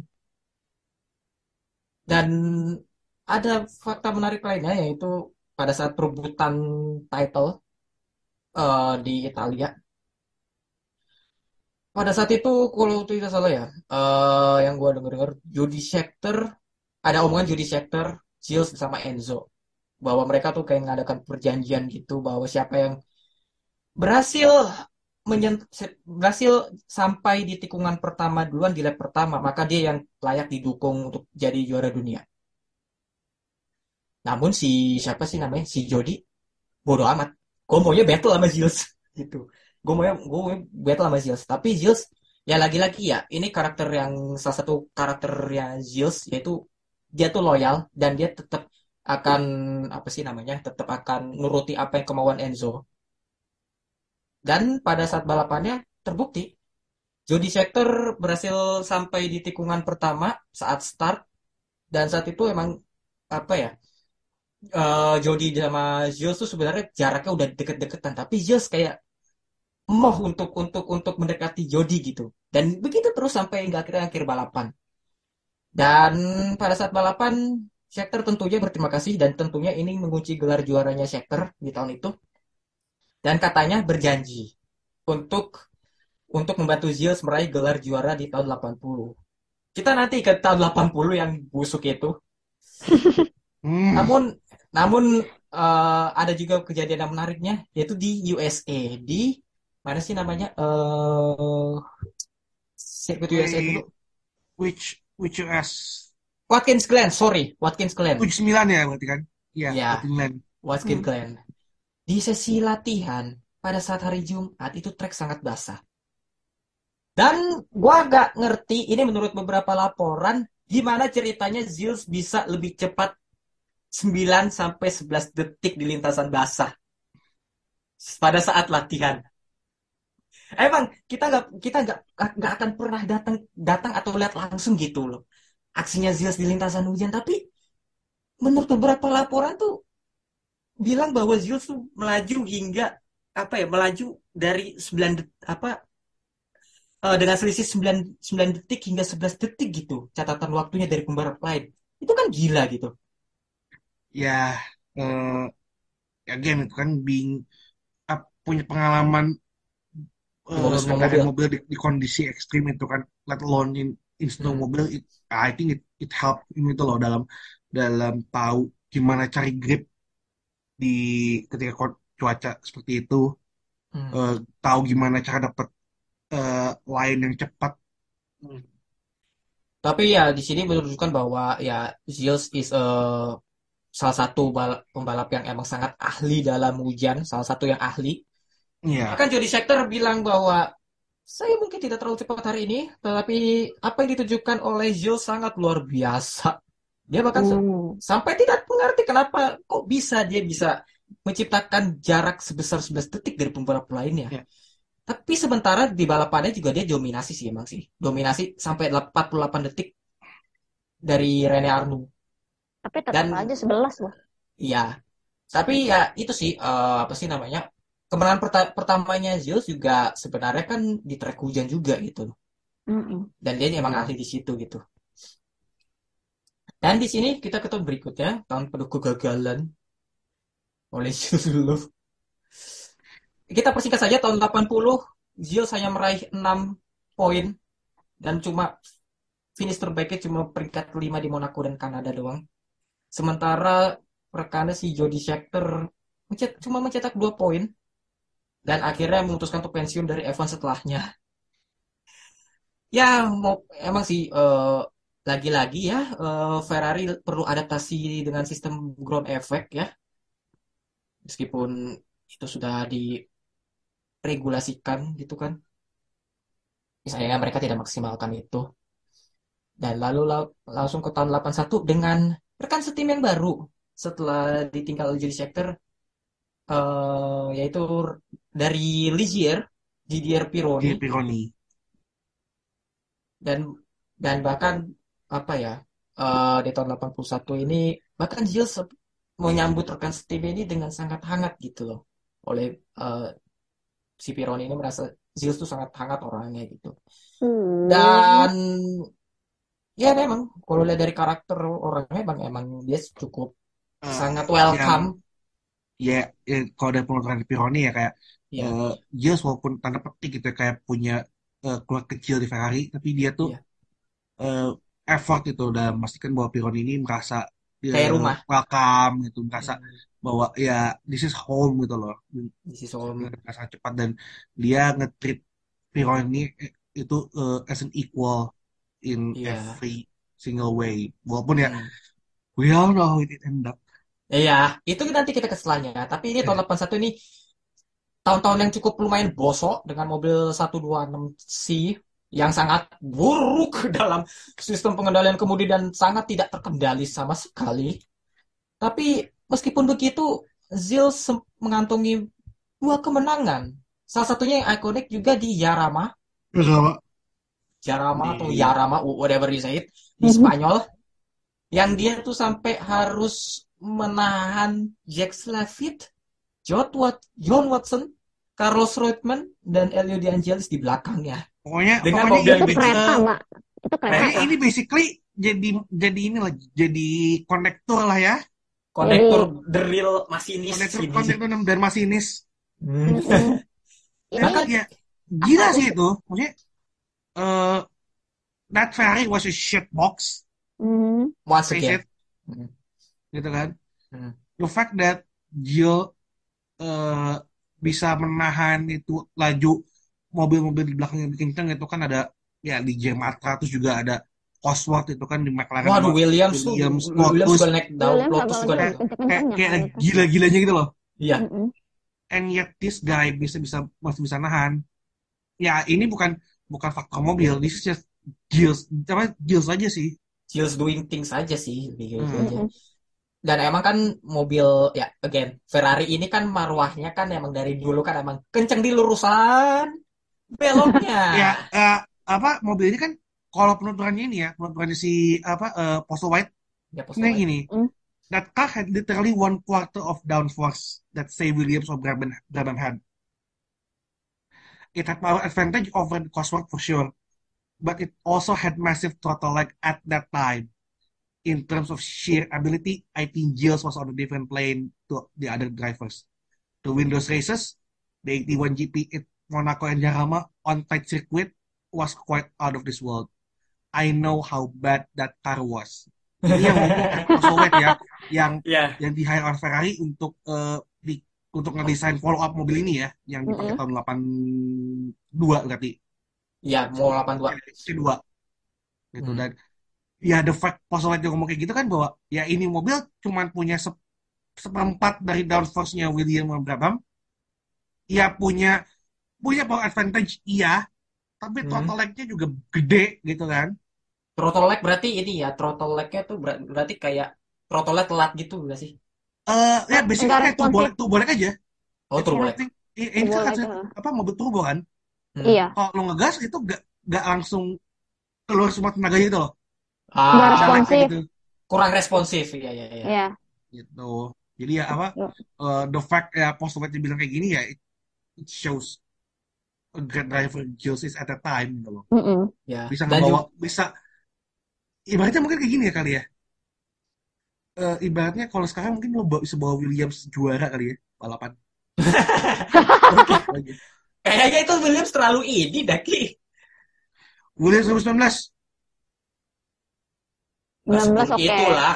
Dan ada fakta menarik lainnya, yaitu pada saat perebutan title di Italia. Pada saat itu, kalau itu tidak salah ya, yang gue denger Jody Scheckter, ada omongan Jody Scheckter, Gilles sama Enzo, bahwa mereka tuh kayak ngadakan perjanjian gitu, bahwa siapa yang berhasil sampai di tikungan pertama duluan di lap pertama, maka dia yang layak didukung untuk jadi juara dunia. Namun si siapa sih namanya, si Jody, bodoh amat, gue maunya battle sama Gilles gitu, gue maunya battle sama Gilles. Tapi Gilles ya lagi-lagi ya, ini karakter yang salah satu karakternya Gilles, yaitu dia tuh loyal dan dia tetap akan tetap akan nuruti apa yang kemauan Enzo. Dan pada saat balapannya terbukti Jody Scheckter berhasil sampai di tikungan pertama saat start, dan saat itu emang apa ya, Jody sama Gilles tuh sebenarnya jaraknya udah deket-deketan, tapi Gilles kayak mau untuk mendekati Jody gitu, dan begitu terus sampai nggak akhir balapan. Dan pada saat balapan Scheckter tentunya berterima kasih, dan tentunya ini mengunci gelar juaranya Scheckter di tahun itu, dan katanya berjanji untuk membantu Gilles meraih gelar juara di tahun 80. Kita nanti ke tahun 80 yang busuk itu. Namun ada juga kejadian yang menariknya, yaitu di USA, di mana sih namanya, sirkuit USA dulu. Which US? Watkins Glen. 79 ya berarti kan? Iya, yeah. Watkins Glen. Di sesi latihan pada saat hari Jumat itu trek sangat basah. Dan gua agak ngerti ini menurut beberapa laporan gimana ceritanya Gilles bisa lebih cepat 9 sampai 11 detik di lintasan basah pada saat latihan. Emang kita nggak akan pernah datang atau lihat langsung gitu loh aksinya Gilles di lintasan hujan, tapi menurut beberapa laporan tuh bilang bahwa Gilles tuh melaju hingga melaju dari 9 dengan selisih 9 detik hingga 11 detik gitu catatan waktunya dari pembalap lain. Itu kan gila gitu. Ya, game itu kan punya pengalaman mengendarai mobil di kondisi ekstrim itu kan, let alone in snowmobile, I think it help itu loh dalam tahu gimana cari grip di ketika cuaca seperti itu, tahu gimana cara dapat line yang cepat. Tapi ya di sini menunjukkan bahwa ya Gilles is salah satu pembalap yang emang sangat ahli dalam hujan, salah satu yang ahli. Yeah. Bahkan Jody Scheckter bilang bahwa saya mungkin tidak terlalu cepat hari ini, tetapi apa yang ditunjukkan oleh Gilles sangat luar biasa. Dia bahkan sampai tidak mengerti kenapa kok bisa dia bisa menciptakan jarak sebesar 11 detik dari pembalap lainnya. Yeah. Tapi sementara di balapannya juga dia dominasi sih emang sih. Dominasi sampai 48 detik dari Rene Arnoux. Tapi tetap aja 11 loh. Iya. Tapi ya itu sih apa sih namanya? Kemenangan pertamanya Gilles juga sebenarnya kan di trek hujan juga gitu. Mm-mm. Dan dia emang ahli di situ gitu. Dan di sini kita ketemu berikutnya tahun penuh kegagalan oleh Gilles Villeneuve. Kita persingkat saja, tahun 80 Gilles hanya meraih 6 poin dan cuma finish terbaiknya cuma peringkat 5 di Monaco dan Kanada doang. Sementara rekannya si Jody Scheckter cuma mencetak 2 poin dan akhirnya memutuskan untuk pensiun dari F1 setelahnya. Ya, emang sih lagi-lagi ya Ferrari perlu adaptasi dengan sistem ground effect ya. Meskipun itu sudah di regulasikan gitu kan, misalnya mereka tidak maksimalkan itu. Dan lalu langsung ke tahun 81 dengan rekan setim yang baru setelah ditinggal Jody Scheckter, yaitu dari Ligier, Didier Pironi. Dan bahkan apa ya, di tahun 81 ini bahkan Gilles menyambut rekan setim ini dengan sangat hangat gitu loh. Oleh si Pironi ini merasa Gilles tuh sangat hangat orangnya gitu. Dan ya memang kalau lihat dari karakter orangnya emang dia cukup sangat welcome. Ya, kalau dari pengeluaran Pironi ya kayak Gilles walaupun tanda petik gitu kayak punya keluarga kecil di Ferrari, tapi dia tuh effort itu udah memastikan bahwa Pironi ini merasa kayak rumah, welcome gitu, merasa bahwa ya this is home gitu loh, this is home, merasa cepat dan dia nge-treat Pironi itu as an equal in every single way, walaupun ya we all know it end up. Iya, itu nanti kita keselanya, tapi ini tahun 81 ini tahun-tahun yang cukup lumayan bosok dengan mobil 126C yang sangat buruk dalam sistem pengendalian kemudi dan sangat tidak terkendali sama sekali. Tapi meskipun begitu, Gilles mengantongi 2 kemenangan. Salah satunya yang ikonik juga di Jarama. Jarama atau Jarama, whatever you say it, di Spanyol. Yang dia tuh sampai harus menahan Jacques Villeneuve, John Watson, Carlos Reutemann, dan Elio De Angelis di belakangnya. Pokoknya itu kereta, Mak. Itu kereta. Nah, ini basically jadi inilah, jadi konektor lah ya. Konektor drill masinis. Konektor dan masinis. Bahkan ya gila sih itu. Maksudnya that Ferrari was a shit box. Once again. Gitu kan. The fact that Gilles bisa menahan itu laju mobil-mobil di belakang yang kencang itu kan ada ya di Yamaha, terus juga ada Cosworth itu kan di McLaren. Waduh, Williams Lotus juga naik down, Lotus juga naik kayak gila-gilanya gitu loh. Iya. And yet this guy masih bisa nahan. Ya ini bukan faktor mobil, this is just Gilles aja sih. Gilles doing things aja sih, aja. Dan emang kan mobil ya again Ferrari ini kan marwahnya kan emang dari dulu kan emang kenceng di lurusan beloknya. Ya apa mobil ini kan kalau penuturannya ini ya penuturannya si apa Posto White ya, ini gini. That car had literally 1/4 of downforce that say Williams or Brabham had. It had power advantage over the Cosworth for sure, but it also had massive throttle lag at that time. In terms of sheer ability, I think Gilles was on a different plane to the other drivers. To win those races, the 81 GP at Monaco and Jarama on tight circuit was quite out of this world. I know how bad that car was. Ini yang ngomong ya, yang di hire on Ferrari untuk ngedesain follow up mobil ini ya, yang dipakai tahun 82 berarti. Iya, mau 82. Itu dan ya the fact Posolet yang ngomong kayak gitu kan bahwa ya ini mobil cuman punya seperempat dari downforce-nya Williams dan Brabham. Ya punya power advantage iya, tapi throttle lag-nya juga gede gitu kan. Throttle lag berarti ini ya, throttle lag-nya tuh berarti kayak throttle lag telat gitu enggak sih? Ya basically turbo lag aja. Oh, turbo lag. Ini kan apa mobil turbo kan? Iya. Kalau lo ngegas itu enggak langsung keluar semua tenaga gitu loh. Enggak responsif. Gitu. Kurang responsif ya. Iya. Gitu. Jadi ya apa the fact ya Posolet bilang kayak gini ya it shows a great driver Gilles is at the time gitu loh. Yeah. Bisa ngebawa bisa ibaratnya mungkin kayak gini ya kali ya. Ibaratnya kalau sekarang mungkin lo bisa bawa Williams juara kali ya balapan. Kayaknya itu Williams terlalu ini Daki. Williams 2019 oke. Itulah.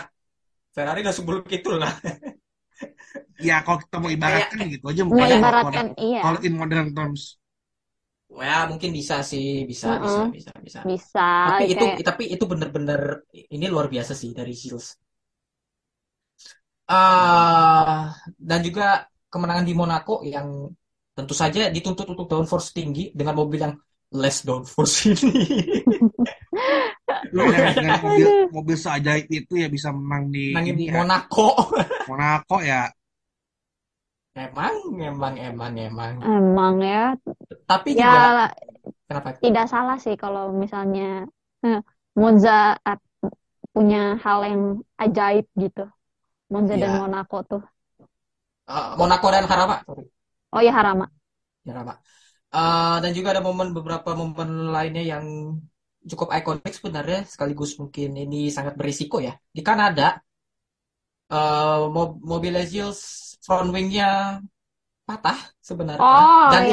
Ferrari nggak sebelum itulah. Ya kalau kita mau ibaratkan kayak, gitu aja mungkin. Ibaratkan iya. Kalau in modern terms. Wah, mungkin bisa sih, bisa. Tapi kayak... itu benar-benar ini luar biasa sih dari Gilles. Dan juga kemenangan di Monaco yang tentu saja dituntut untuk downforce tinggi dengan mobil yang less downforce ini. Loh, dengan mobil seajaib itu ya bisa menang di Monaco. Ya. Monaco ya. Emang ya. Tapi ya, juga kenapa? Tidak salah sih kalau misalnya Monza punya hal yang ajaib gitu. Monza dan Monaco tuh. Monaco dan Jarama. Oh ya Jarama. Dan juga ada beberapa momen lainnya yang cukup ikonik sebenarnya. Sekaligus mungkin ini sangat berisiko ya. Di Kanada, mobil Gilles front wing-nya patah sebenarnya. Oh, dan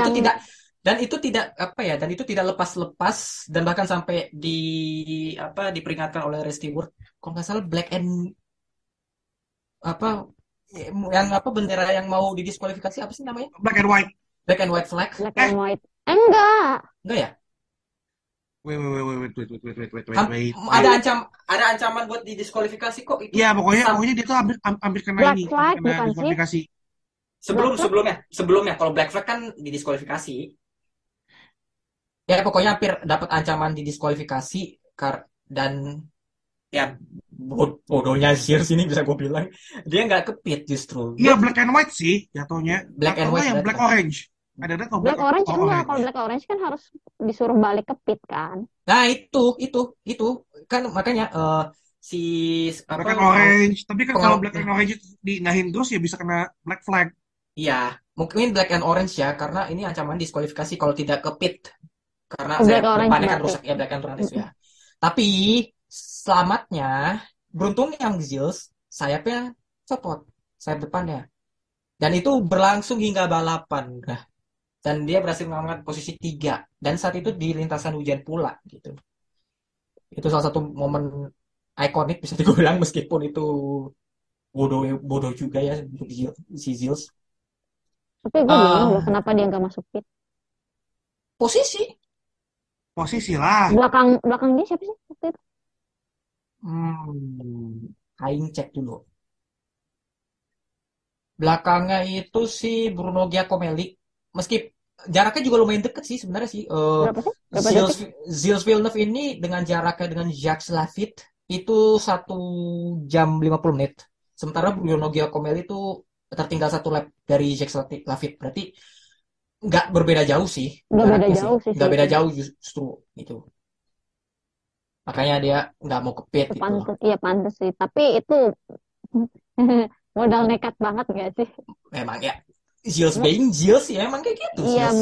yang... itu tidak lepas-lepas dan bahkan sampai diperingatkan oleh Ray Stewart. Kalau nggak salah black and bendera yang mau didiskualifikasi apa sih namanya? Black and white flag. Black and white. Enggak ya? Wait. Ada ancaman buat didiskualifikasi kok itu. Iya, pokoknya dia tuh hampir kena black ini. Black flag bukan sih? Sebelumnya kalau black flag kan didiskualifikasi. Ya pokoknya hampir dapat ancaman didiskualifikasi dan ya bodohnya Gilles ini bisa gue bilang dia nggak kepit justru. Iya black and white sih jatuhnya. Black and white. Ada kalau black orange. Kalau black orange kan harus disuruh balik kepit kan. Nah itu kan makanya orange. Tapi kan kalau black and orange dinahin terus ya bisa kena black flag. Iya mungkin black and orange ya karena ini ancaman didiskualifikasi kalau tidak kepit karena panekan rusak ya black and orange ya. Tapi beruntungnya Gilles, sayapnya copot, sayap depannya. Dan itu berlangsung hingga balapan. Nah, dan dia berhasil mengamankan posisi 3. Dan saat itu di lintasan hujan pula gitu. Itu salah satu momen ikonik bisa dibilang meskipun itu bodoh juga ya untuk si Gilles. Tapi gue bingung kenapa dia nggak masuk pit. Posisi lah. Belakang dia siapa sih waktu itu? Aing cek dulu. Belakangnya itu si Bruno Giacomelli. Meski jaraknya juga lumayan dekat sih sebenarnya sih. Gilles Villeneuve ini dengan jaraknya dengan Jacques Lafitte itu 1 jam 50 menit. Sementara Bruno Giacomelli itu tertinggal 1 lap dari Jacques Lafitte. Berarti nggak berbeda jauh sih. Nggak beda jauh justru gitu. Makanya dia nggak mau kepit gitu. Iya pantas sih, tapi itu modal nekat banget nggak sih? Memang ya, Gilles being Gilles ya emang kayak gitu. Iya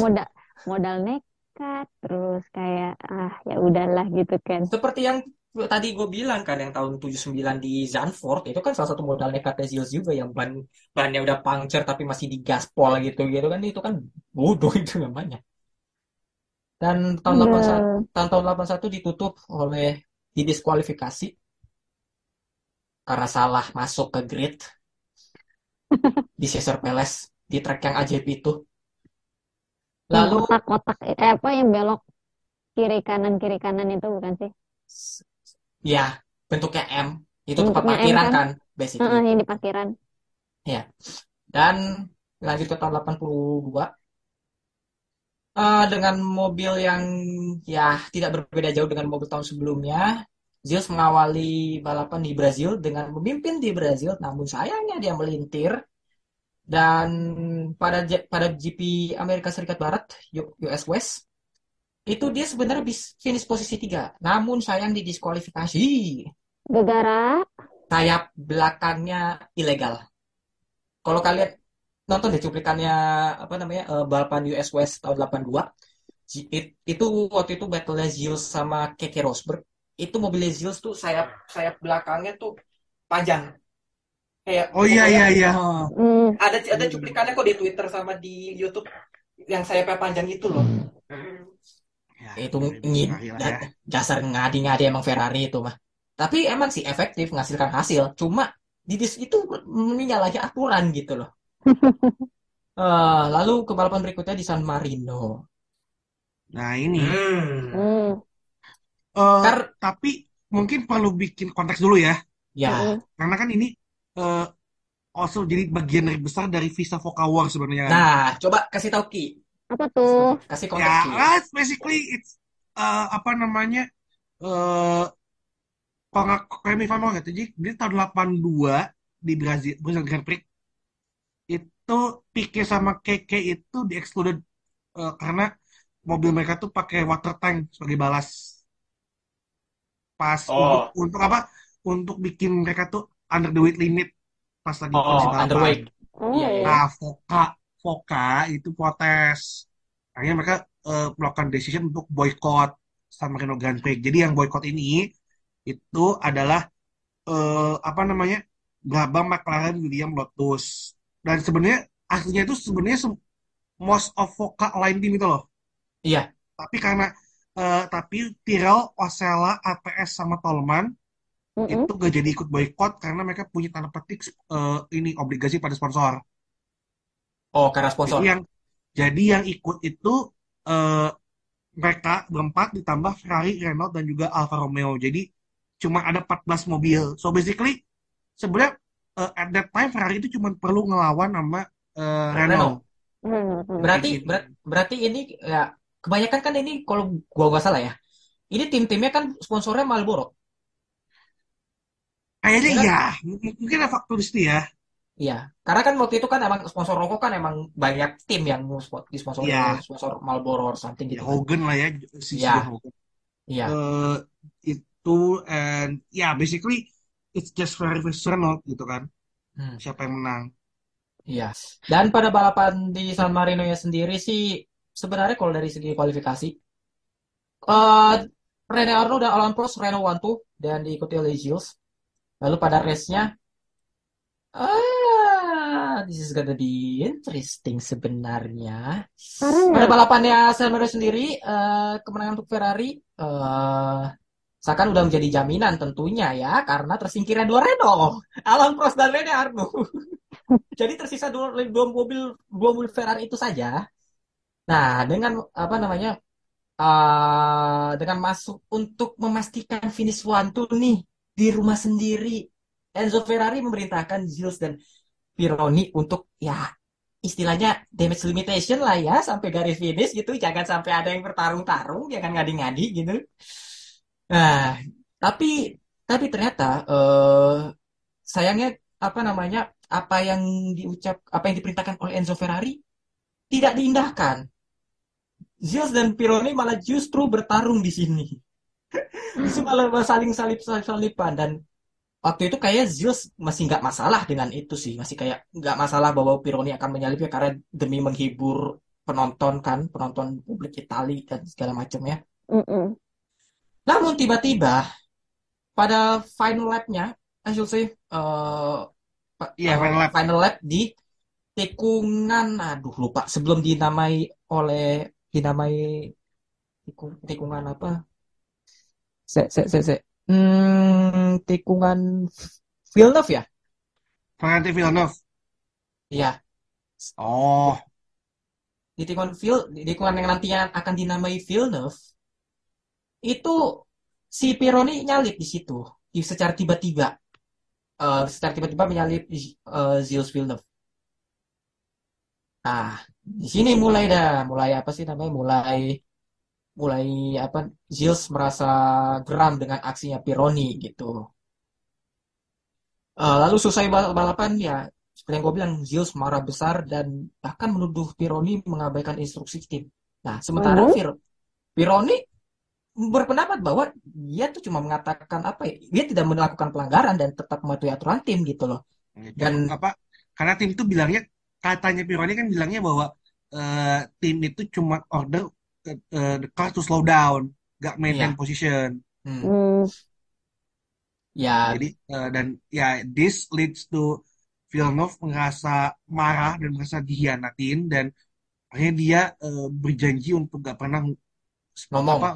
modal nekat, terus kayak ya udahlah gitu kan. Seperti yang tadi gue bilang kan yang tahun 79 di Zandvoort itu kan salah satu modal nekatnya Gilles juga yang bannya udah puncture tapi masih digaspol gitu kan itu kan bodoh itu namanya. Dan tahun 81 ditutup oleh didiskualifikasi karena salah masuk ke grid di Caesar Palace di trek yang ajaib itu. Lalu kotak-kotak apa yang belok kiri kanan itu bukan sih? Ya, bentuknya M, itu tempat parkiran kan basically. Yang di parkiran. Ya. Dan lanjut ke tahun 82. Dengan mobil yang ya tidak berbeda jauh dengan mobil tahun sebelumnya, Gilles mengawali balapan di Brazil dengan memimpin di Brazil, namun sayangnya dia melintir. Dan pada GP Amerika Serikat Barat, US West, itu dia sebenarnya finish posisi 3, namun sayang didiskualifikasi gara-gara sayap belakangnya ilegal. Kalau kalian nonton deh cuplikannya balapan US West tahun 82. Itu waktu itu battle-nya Gilles sama Keke Rosberg. Itu mobilnya Gilles tuh sayap belakangnya tuh panjang. Kayak iya. Ada cuplikannya kok di Twitter sama di YouTube yang sayapnya panjang itu loh. Ya, itu dasar ngadi-ngadi emang Ferrari itu mah. Tapi emang sih efektif menghasilkan hasil. Cuma itu menyalahi aturan gitu loh. Lalu ke balapan berikutnya di San Marino. Nah ini tapi mungkin perlu bikin konteks dulu ya. Karena kan ini also jadi bagian dari besar dari Visa Foca War sebenarnya. Nah coba kasih tau Ki apa tuh, kasih konteks ya, Ki basically it's kalau nggak remifamor gitu. Jadi dia tahun 82 di Brazil Grand Prix itu Piquet sama Keke itu di-excluded karena mobil mereka tuh pakai water tank sebagai balas pas untuk bikin mereka tuh under the weight limit pas lagi underweight. Nah Foca itu protes, akhirnya mereka melakukan decision untuk boycott San Marino Grand Prix. Jadi yang boycott ini itu adalah Brabham, McLaren, Williams, Lotus. Dan sebenarnya aslinya itu most of Foca line team itu loh. Iya. Tapi karena Tyrrell, Osella, ATS sama Tolman itu gak jadi ikut boykot karena mereka punya tanda petik obligasi pada sponsor. Oh, karena sponsor. Jadi yang ikut itu mereka berempat ditambah Ferrari, Renault dan juga Alfa Romeo. Jadi cuma ada 14 mobil. So basically sebenarnya at that time Ferrari itu cuma perlu ngelawan sama Renault. Berarti ini ya kebanyakan kan ini kalau gua nggak salah ya. Ini tim-timnya kan sponsornya Marlboro. Kayaknya iya. Mungkin ada faktor itu ya. Iya, karena kan waktu itu kan emang sponsor rokok kan emang banyak tim yang disponsori sponsor Marlboro or something gitu. Hogan lah ya si Hogan. Iya. Itu and basically it's just very personal gitu kan. Siapa yang menang. Iya. Dan pada balapan di San Marino ya sendiri sih sebenarnya kalau dari segi kualifikasi Rene Arnoux dan Alain Prost Renault 1-2 dan diikuti oleh Gilles. Lalu pada race-nya this is gonna be interesting sebenarnya. Pada balapannya San Marino sendiri kemenangan untuk Ferrari seakan udah menjadi jaminan tentunya ya, karena tersingkirnya 2 Renault, Alain Prost dan Rene Arnoux. Jadi tersisa dua mobil Ferrari itu saja. Nah, dengan dengan masuk untuk memastikan finish 1-2 nih di rumah sendiri, Enzo Ferrari memerintahkan Gilles dan Pironi untuk ya istilahnya damage limitation lah ya, sampai garis finish gitu, jangan sampai ada yang bertarung-tarung, jangan ngadi-ngadi gitu. Nah, tapi ternyata sayangnya apa yang diperintahkan oleh Enzo Ferrari tidak diindahkan. Gilles dan Pironi malah justru bertarung di sini. Justru malah saling salip-salipan, dan waktu itu kayak Gilles masih nggak masalah dengan itu sih, masih kayak nggak masalah bahwa Pironi akan menyalipnya karena demi menghibur penonton publik Itali dan segala macamnya. Namun tiba-tiba pada final lap-nya, final lap di tikungan, lupa sebelum dinamai tikungan apa? Tikungan Villeneuve ya? Valentino Villeneuve. Iya. Oh. Di tikungan yang nantinya akan dinamai Villeneuve. Itu si Pironi nyalip di situ. secara tiba-tiba menyalip Gilles Villeneuve. Nah, di sini mulai Gilles merasa geram dengan aksinya Pironi gitu. Lalu selesai balapan ya, seperti yang gue bilang, Gilles marah besar dan bahkan menuduh Pironi mengabaikan instruksi tim. Nah, sementara Pironi berpendapat bahwa dia tuh cuma mengatakan apa ya, dia tidak melakukan pelanggaran dan tetap mematuhi aturan tim gitu loh. Dan apa? Karena tim itu bilangnya, katanya Pironi kan bilangnya bahwa tim itu cuma order the car to slow down, gak maintain position. Ya. Jadi this leads to Villeneuve merasa marah dan merasa dihianatin, dan akhirnya dia berjanji untuk gak pernah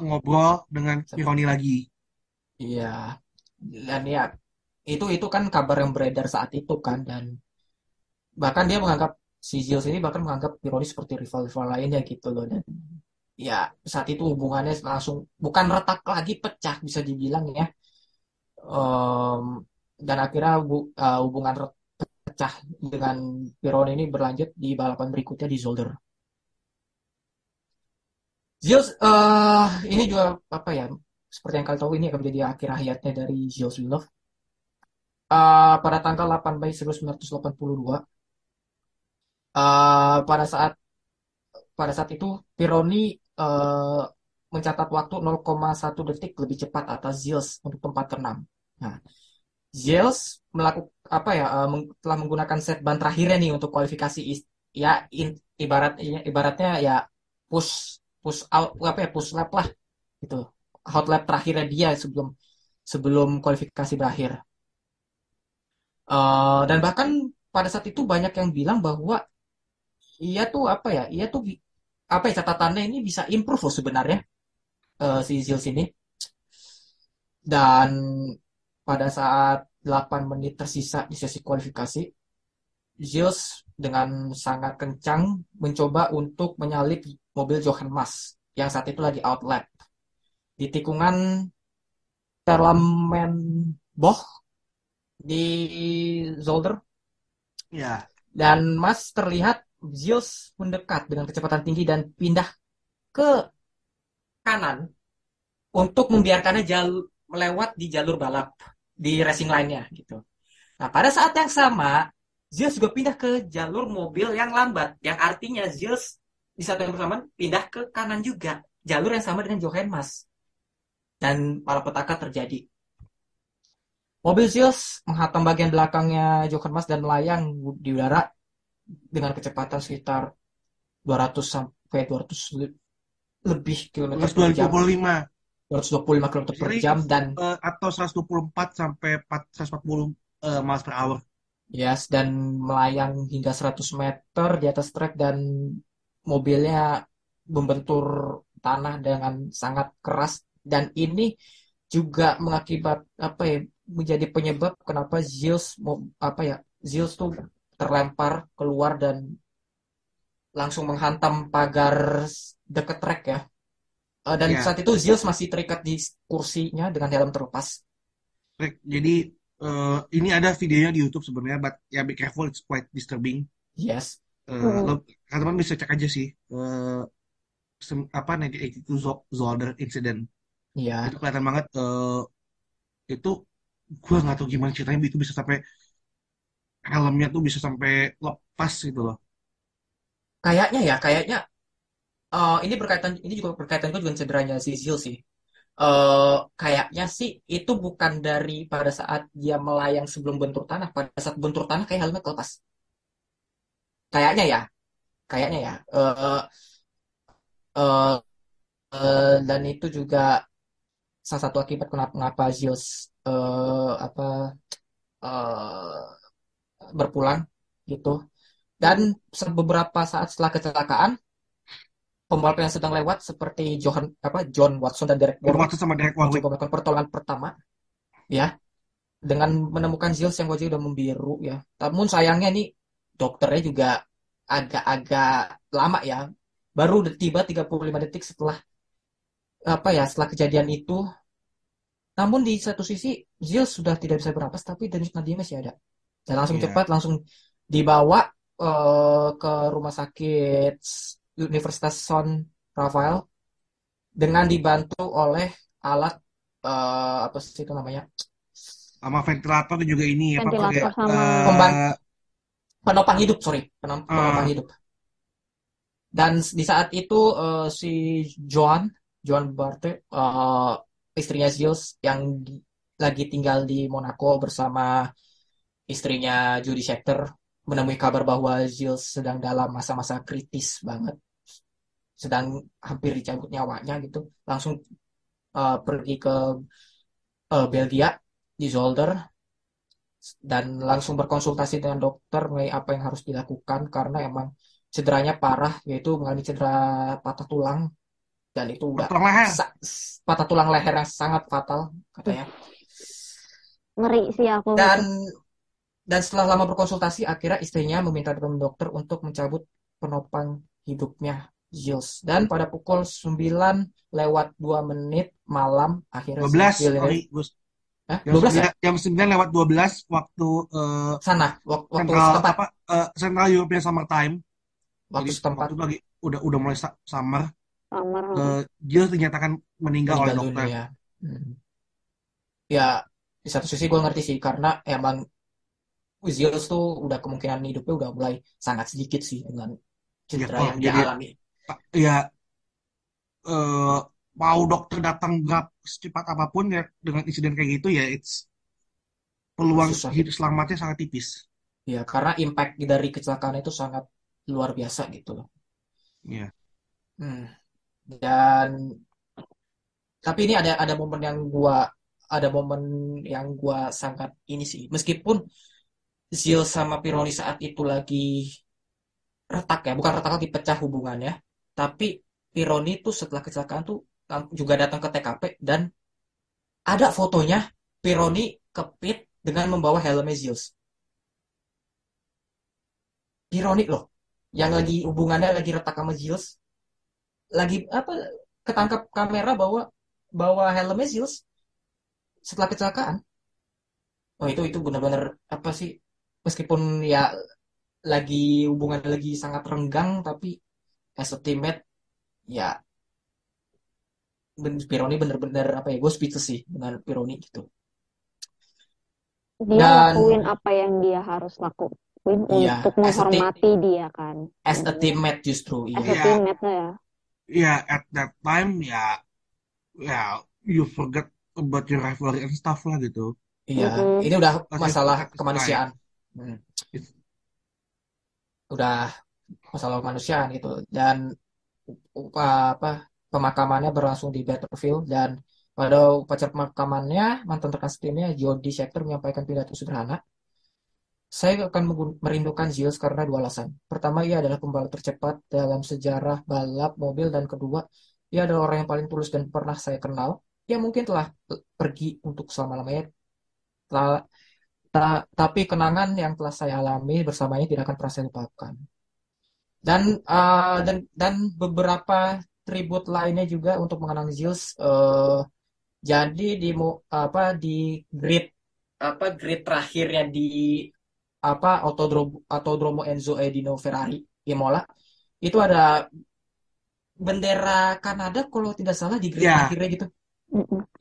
ngobrol dengan Pironi lagi. Iya. Dan ya itu kan kabar yang beredar saat itu kan, dan bahkan dia menganggap si Gilles ini bahkan menganggap Pironi seperti rival-rival lainnya gitu loh. Dan ya saat itu hubungannya langsung bukan retak lagi, pecah bisa dibilang ya, dan akhirnya hubungan pecah dengan Pironi ini berlanjut di balapan berikutnya di Zolder. Gilles ini juga apa ya, seperti yang kalian tahu ini akan menjadi akhir hayatnya dari Gilles Villeneuve. Pada tanggal 8 Mei 1982 pada saat itu Pironi mencatat waktu 0,1 detik lebih cepat atas Gilles untuk tempat keenam. Nah, Gilles melakukan telah menggunakan set ban terakhirnya nih untuk kualifikasi. Ibaratnya ya push lap lah gitu. Hot lap terakhirnya dia sebelum kualifikasi berakhir. Dan bahkan pada saat itu banyak yang bilang bahwa catatannya ini bisa improve loh sebenarnya, si Gilles ini. Dan pada saat 8 menit tersisa di sesi kualifikasi, Gilles dengan sangat kencang mencoba untuk menyalip mobil Johan Mas yang saat itu lagi outlap di tikungan Terlamenboch di Zolder. Ya. Dan Mas terlihat Gilles mendekat dengan kecepatan tinggi dan pindah ke kanan untuk membiarkannya melewat di jalur balap di racing line-nya gitu. Nah, pada saat yang sama Gilles juga pindah ke jalur mobil yang lambat, yang artinya Gilles di saat yang bersamaan pindah ke kanan juga, jalur yang sama dengan Johan Mas. Dan malapetaka terjadi. Mobil Gilles menghantam bagian belakangnya Johan Mas dan melayang di udara dengan kecepatan sekitar 200 sampai 200 lebih kilometer per jam. 225 km per jam dan atau 124 sampai 140 miles per hour. Yes, dan melayang hingga 100 meter di atas trek dan mobilnya membentur tanah dengan sangat keras, dan ini juga menjadi penyebab kenapa Gilles tuh terlempar keluar dan langsung menghantam pagar deket trek ya. Dan saat itu Gilles masih terikat di kursinya dengan helm terlepas. Jadi ini ada videonya di YouTube sebenarnya, but ya be careful, it's quite disturbing. Yes. Teman-teman bisa cek aja sih. 1982 Zolder incident. Iya. Yeah. Itu kelihatan banget. Itu gue nggak tahu gimana ceritanya itu bisa sampai helmnya tuh bisa sampai lepas gitu loh. Kayaknya ini juga berkaitan dengan cederanya si Gilles sih. Kayaknya sih itu bukan dari pada saat dia melayang sebelum bentur tanah, pada saat bentur tanah kayak helmnya lepas. Kayaknya ya. Dan itu juga salah satu akibat kenapa Gilles berpulang gitu. Dan beberapa saat setelah kecelakaan, pembalap yang sedang lewat seperti John Watson dan Derek Warwick juga melakukan pertolongan pertama ya, dengan menemukan Gilles yang wajahnya udah membiru ya. Namun sayangnya nih dokternya juga agak-agak lama ya, baru tiba 35 detik setelah kejadian itu. Namun di satu sisi Gilles sudah tidak bisa berapas, tapi Daniel Nadia masih ada. Dan langsung cepat langsung dibawa ke rumah sakit Universitas San Rafael dengan dibantu oleh alat apa sih itu namanya? Sama ventilator dan juga ini ya Pak, penopang hidup, penopang hidup. Dan di saat itu si Joan Barthe, istrinya Gilles yang lagi tinggal di Monaco bersama istrinya Jody Scheckter, menemui kabar bahwa Gilles sedang dalam masa-masa kritis banget, sedang hampir dicabut nyawanya gitu. Langsung pergi ke Belgia di Zolder dan langsung berkonsultasi dengan dokter mengenai apa yang harus dilakukan karena emang cederanya parah, yaitu mengalami cedera patah tulang, dan itu udah patah tulang leher yang sangat fatal katanya. Ngeri sih aku. Dan setelah lama berkonsultasi, akhirnya istrinya meminta dokter untuk mencabut penopang hidupnya Gilles. Dan pada pukul 9:02 malam akhirnya 9:12 waktu sana, waktu setempat, Central European Summer Time. Waktu jadi, setempat itu lagi udah mulai summer. Gilles dinyatakan meninggal oleh dokter. Ya. Ya, di satu sisi gue ngerti sih, karena emang Gilles tuh udah kemungkinan hidupnya udah mulai sangat sedikit sih dengan cedera yang dia alami. Ya, mau dokter datang gak secepat apapun ya, dengan insiden kayak gitu ya, it's peluang hidup selamatnya sangat tipis. Ya, karena impact dari kecelakaan itu sangat luar biasa gitu loh. Iya. Dan tapi ini ada momen yang gua sangat ini sih. Meskipun Gilles sama Pironi saat itu lagi retak ya, bukan retak, dipecah hubungannya. Tapi Pironi tuh setelah kecelakaan tuh juga datang ke TKP dan ada fotonya Pironi kepit dengan membawa helmnya Gilles. Ironik loh. Yang lagi hubungannya lagi retak sama Gilles, lagi apa ketangkap kamera bawa helmnya Gilles setelah kecelakaan. Oh itu benar-benar apa sih, meskipun ya lagi hubungannya lagi sangat renggang, tapi as a teammate ya Pironi benar-benar apa ya, gue speechless sih dengan Pironi gitu. Dia lakuin apa yang dia harus lakuin. Iya, untuk menghormati dia kan. As a teammate justru. As a teammate ya. Yeah, at that time ya, yeah, you forget about your rivalry and stuff lah gitu. Iya, ini udah masalah kemanusiaan. Udah masalah kemanusiaan gitu. Dan pemakamannya berlangsung di Battlefield, dan pada upacara pemakamannya mantan rekan setimnya Jody Scheckter menyampaikan pidato sederhana. Saya akan merindukan Gilles karena dua alasan. Pertama, ia adalah pembalap tercepat dalam sejarah balap mobil, dan kedua, ia adalah orang yang paling tulus dan pernah saya kenal. Ia mungkin telah pergi untuk selama-lamanya, tapi kenangan yang telah saya alami bersamanya tidak akan pernah saya lupakan. Dan beberapa tribut lainnya juga untuk mengenang Gilles. Jadi di grid terakhirnya di Autodromo Enzo Edino Ferrari Imola, itu ada bendera Kanada kalau tidak salah di grid akhirnya gitu.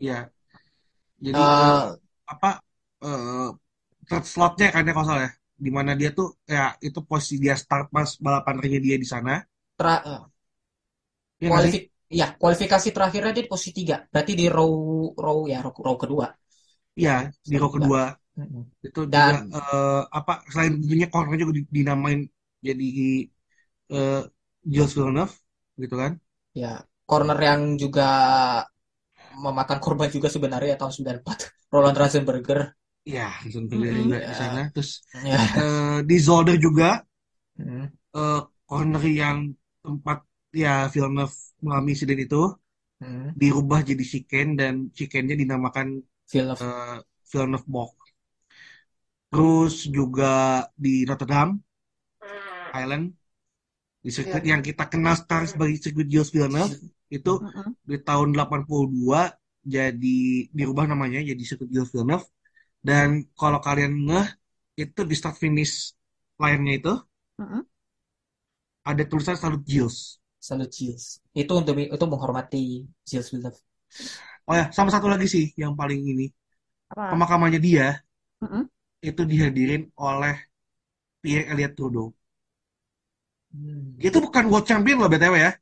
Iya. Jadi third slotnya kan ya, kalau salah ya, di mana dia tuh ya itu posisi dia start pas balapan ringnya dia di sana. Kualifikasi terakhirnya dia di posisi 3. Berarti di row kedua. Iya, di row kedua. Itu dan juga, selain tentunya corner juga dinamain jadi Gilles Villeneuve gitu kan ya, corner yang juga memakan korban juga sebenarnya tahun 94 Roland Ratzenberger ya, Ratzenberger juga di sana, terus di Zolder juga corner yang tempat ya Villeneuve mengalami insiden itu dirubah jadi chicane, dan chicanenya dinamakan Villeneuve Box. Terus juga di Rotterdam Island, di sirkuit yang kita kenal sekarang sebagai sirkuit Gilles Villeneuve, itu di tahun 82 jadi dirubah namanya jadi sirkuit Gilles Villeneuve. Dan kalau kalian ngeh itu di start finish line-nya itu ada tulisan Salut Gilles. Salut Gilles. Itu untuk itu menghormati Gilles Villeneuve. Oh ya, sama satu lagi sih yang paling ini. Apa? Pemakamannya dia itu dihadirin oleh Pierre Elliott Trudeau. Itu bukan world champion loh BTW ya.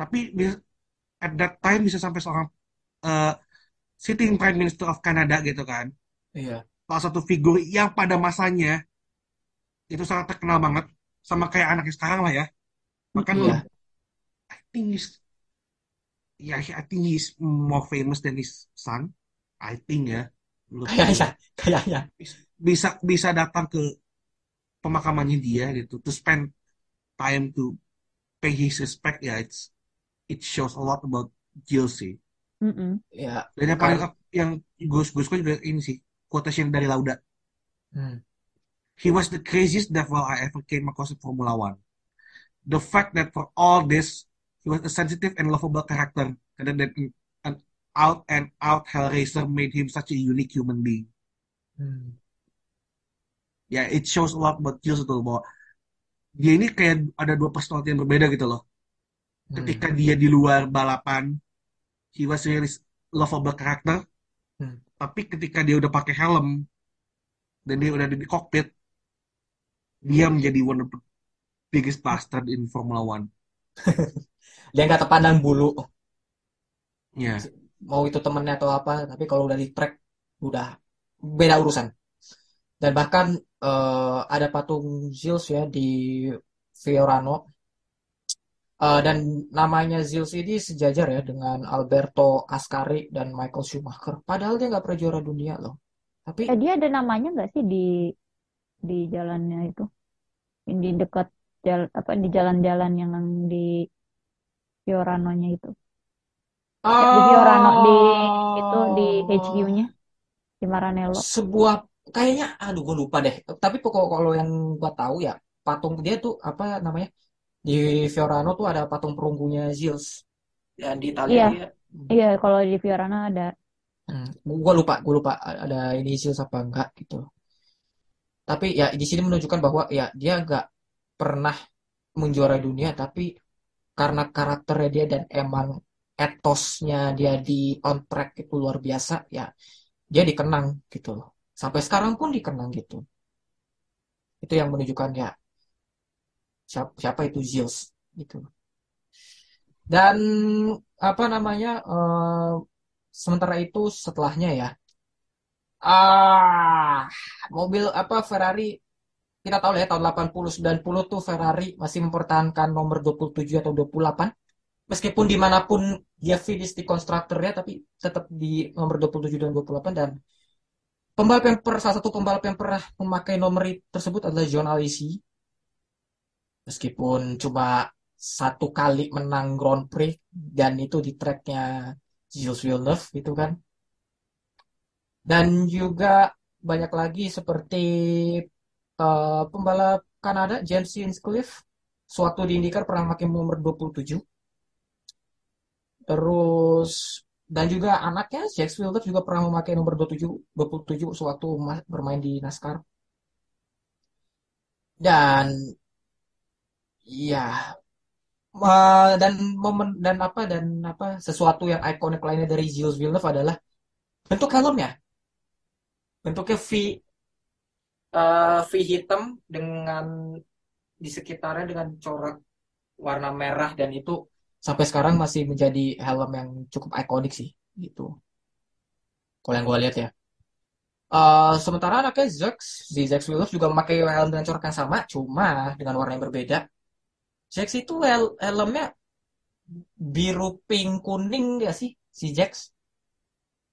Tapi at that time bisa sampai seorang sitting prime minister of Canada gitu kan. Iya. Salah satu figur yang pada masanya itu sangat terkenal banget, sama kayak anaknya sekarang lah ya. Makanya I think he's more famous than his son. I think ya. Kayaknya bisa datang ke pemakamannya dia gitu, to spend time to pay his respect ya, it shows a lot about Gilles sih. Ya. Dan yang paling yang gue suka juga ini sih, quotation dari Lauda. He was the craziest devil I ever came across in Formula One. The fact that for all this he was a sensitive and lovable character, and that an out-and-out hellraiser made him such a unique human being. Ya, yeah, it shows a lot about Gilles itu, bahwa dia ini kayak ada dua personality yang berbeda gitu loh. Ketika dia di luar balapan, he was really lovable character. Tapi ketika dia udah pakai helm dan dia udah di cockpit, dia menjadi one of the biggest bastard in Formula One. Dia nggak terpandang bulu. Ya. Yeah. Mau itu temennya atau apa, tapi kalau udah di track udah beda urusan. Dan bahkan ada patung Gilles ya di Fiorano. Dan namanya Gilles ini sejajar ya dengan Alberto Ascari dan Michael Schumacher. Padahal dia nggak pernah juara dunia loh. Tapi dia ada namanya nggak sih di jalannya itu? Di dekat di jalan-jalan yang di Fioranonya itu? Di Fiorano di HQ-nya di Maranello. Sebuah kayaknya, aduh gue lupa deh. Tapi pokok kalau yang gue tahu ya patung dia tuh apa namanya, di Fiorano tuh ada patung perunggunya Gilles. Dan di Italia Iya kalau di Fiorano ada. Gue lupa ada ini Gilles apa enggak gitu. Tapi ya di sini menunjukkan bahwa ya dia enggak pernah menjuara dunia, tapi karena karakternya dia dan emang etosnya dia di on track itu luar biasa ya, dia dikenang gitu loh. Sampai sekarang pun dikenang gitu. Itu yang menunjukkan ya siapa itu Gilles gitu. Dan apa namanya sementara itu setelahnya ya mobil apa Ferrari kita tahu ya tahun 80 90 tuh Ferrari masih mempertahankan nomor 27 atau 28 meskipun dimanapun dia finish di konstruktornya tapi tetap di nomor 27 dan 28. Dan salah satu pembalap yang pernah memakai nomor tersebut adalah John Alesi. Meskipun cuma satu kali menang Grand Prix dan itu di tracknya Gilles Villeneuve gitu kan. Dan juga banyak lagi seperti pembalap Kanada James Hinchcliffe suatu di IndyCar pernah memakai nomor 27. Terus dan juga anaknya Jax Villeneuve juga pernah memakai nomor 27 sewaktu bermain di NASCAR. Dan sesuatu yang ikonik lainnya dari Gilles Villeneuve adalah bentuk helmnya. Bentuknya V hitam dengan di sekitarnya dengan corak warna merah, dan itu sampai sekarang masih menjadi helm yang cukup ikonik sih gitu. Kalau yang gue lihat ya. Sementara anaknya Jacques Villeneuve juga memakai helm dengan corak yang sama, cuma dengan warna yang berbeda. Jacques itu helmnya biru, pink, kuning nggak sih si Jacques?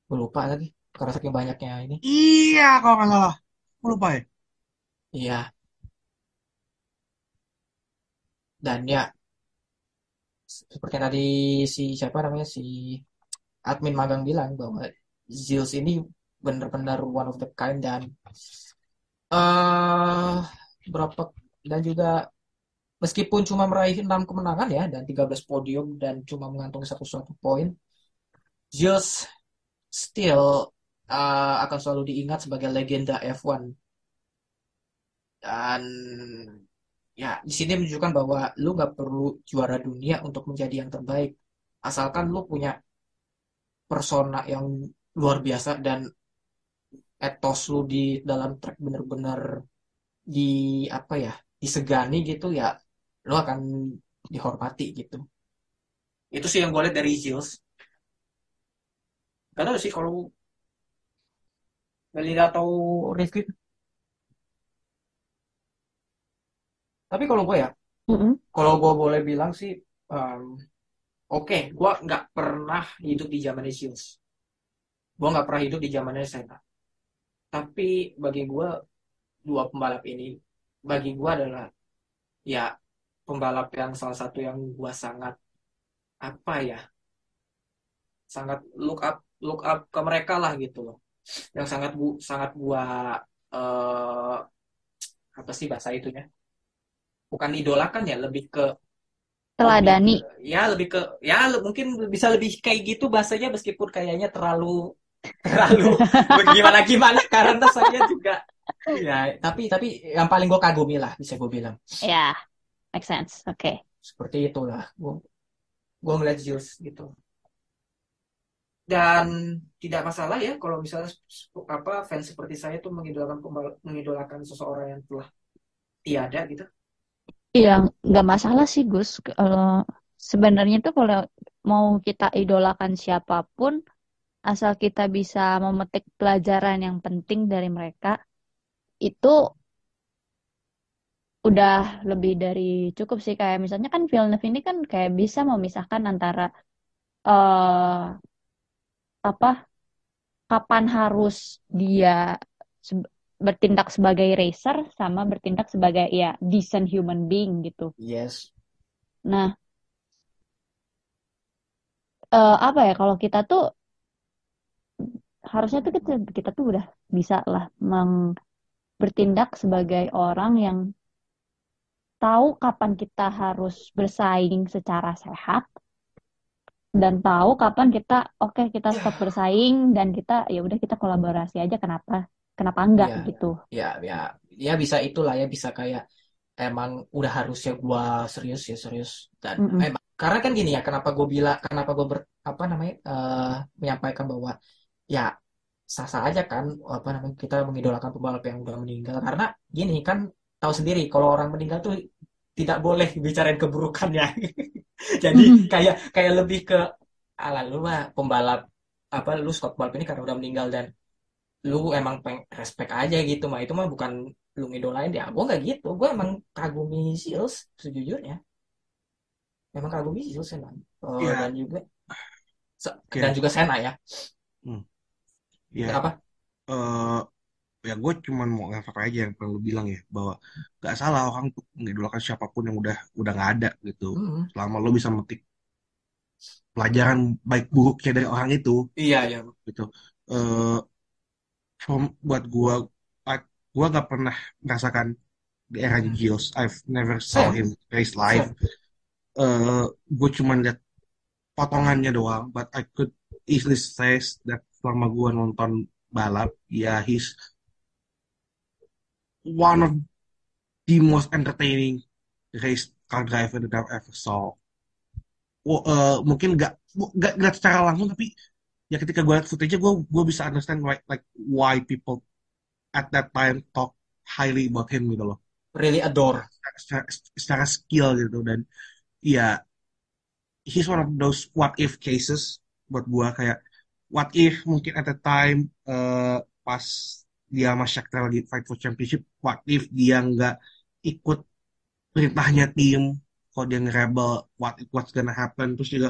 Gue lupa lagi karena saking banyaknya ini. Iya, kalau nggak salah. Gue lupa ya. Iya. Dan ya seperti yang tadi si admin magang bilang bahwa Gilles ini benar-benar one of the kind. Dan juga meskipun cuma meraih 6 kemenangan ya dan 13 podium dan cuma mengantongi 1 poin, Gilles still akan selalu diingat sebagai legenda F1. Dan ya, di sini menunjukkan bahwa lu nggak perlu juara dunia untuk menjadi yang terbaik, asalkan lu punya persona yang luar biasa dan etos lu di dalam track bener-bener di apa ya, disegani gitu ya, lu akan dihormati gitu. Itu sih yang gue lihat dari Gilles. Gak tau sih kalau Melinda atau Rifki. Tapi kalau gue ya, kalau gue boleh bilang sih, oke, gue nggak pernah hidup di zamannya Gilles. Gue nggak pernah hidup di zamannya Senna. Tapi bagi gue, dua pembalap ini, bagi gue adalah, ya, pembalap yang salah satu yang gue sangat, apa ya, sangat look up ke mereka lah gitu loh. Yang sangat gue, apa sih bahasa itunya? Bukan idolakan ya, lebih ke teladani. Mungkin bisa lebih kayak gitu bahasanya, meskipun kayaknya terlalu gimana karena saya juga ya, tapi yang paling gue kagumi lah, bisa gue bilang. Ya, yeah, make sense. Oke. Okay. Seperti itulah gue ngeliat Gilles gitu. Dan tidak masalah ya kalau misalnya apa fans seperti saya tuh mengidolakan seseorang yang telah tiada gitu. Iya, nggak masalah sih Gus. Sebenarnya tuh kalau mau kita idolakan siapapun, asal kita bisa memetik pelajaran yang penting dari mereka, itu udah lebih dari cukup sih. Kayak misalnya kan Villeneuve ini kan kayak bisa memisahkan antara kapan harus dia bertindak sebagai racer sama bertindak sebagai ya decent human being gitu. Yes. Nah, apa ya, kalau kita tuh harusnya tuh kita tuh udah bisa lah bertindak sebagai orang yang tahu kapan kita harus bersaing secara sehat dan tahu kapan kita kita tetap bersaing dan kita ya udah kita kolaborasi aja, kenapa enggak ya, gitu. Ya bisa itulah ya, bisa kayak emang udah harusnya gue serius dan emang karena kan gini ya, menyampaikan bahwa ya sah-sah aja kan kita mengidolakan pembalap yang udah meninggal, karena gini kan tahu sendiri kalau orang meninggal tuh tidak boleh bicarain keburukannya. Jadi kayak lebih ke ala lu mah pembalap lu suka pembalap ini karena udah meninggal dan lu emang respect aja gitu mah, itu mah bukan lu ngidolain dia. Gue nggak gitu, gue emang kagumi Gilles sejujurnya, emang kagumi Gilles Senna dan juga dan juga Senna ya. Kenapa? Ya gue cuman mau ngefak aja yang perlu bilang ya, bahwa nggak salah orang tuh ngidolakan siapapun yang udah nggak ada gitu, selama lu bisa metik pelajaran baik buruknya dari orang itu. Iya gitu. Buat gue gak pernah merasakan di era Gilles. I've never saw him race live. Gue cuma lihat potongannya doang, but I could easily say that selama gue nonton balap, ya he's one of the most entertaining race car driver that I've ever saw. Mungkin gak secara langsung, tapi ya ketika gue lihat footage-nya, gue bisa understand why people at that time talk highly about him gitu loh. Really adore. Secara skill gitu. Dan ya, he's one of those what if cases buat gue, kayak what if mungkin at that time pas dia sama Scheckter lagi fight for championship, what if dia nggak ikut perintahnya tim, kalau dia nge-rebel, what's gonna happen. Terus juga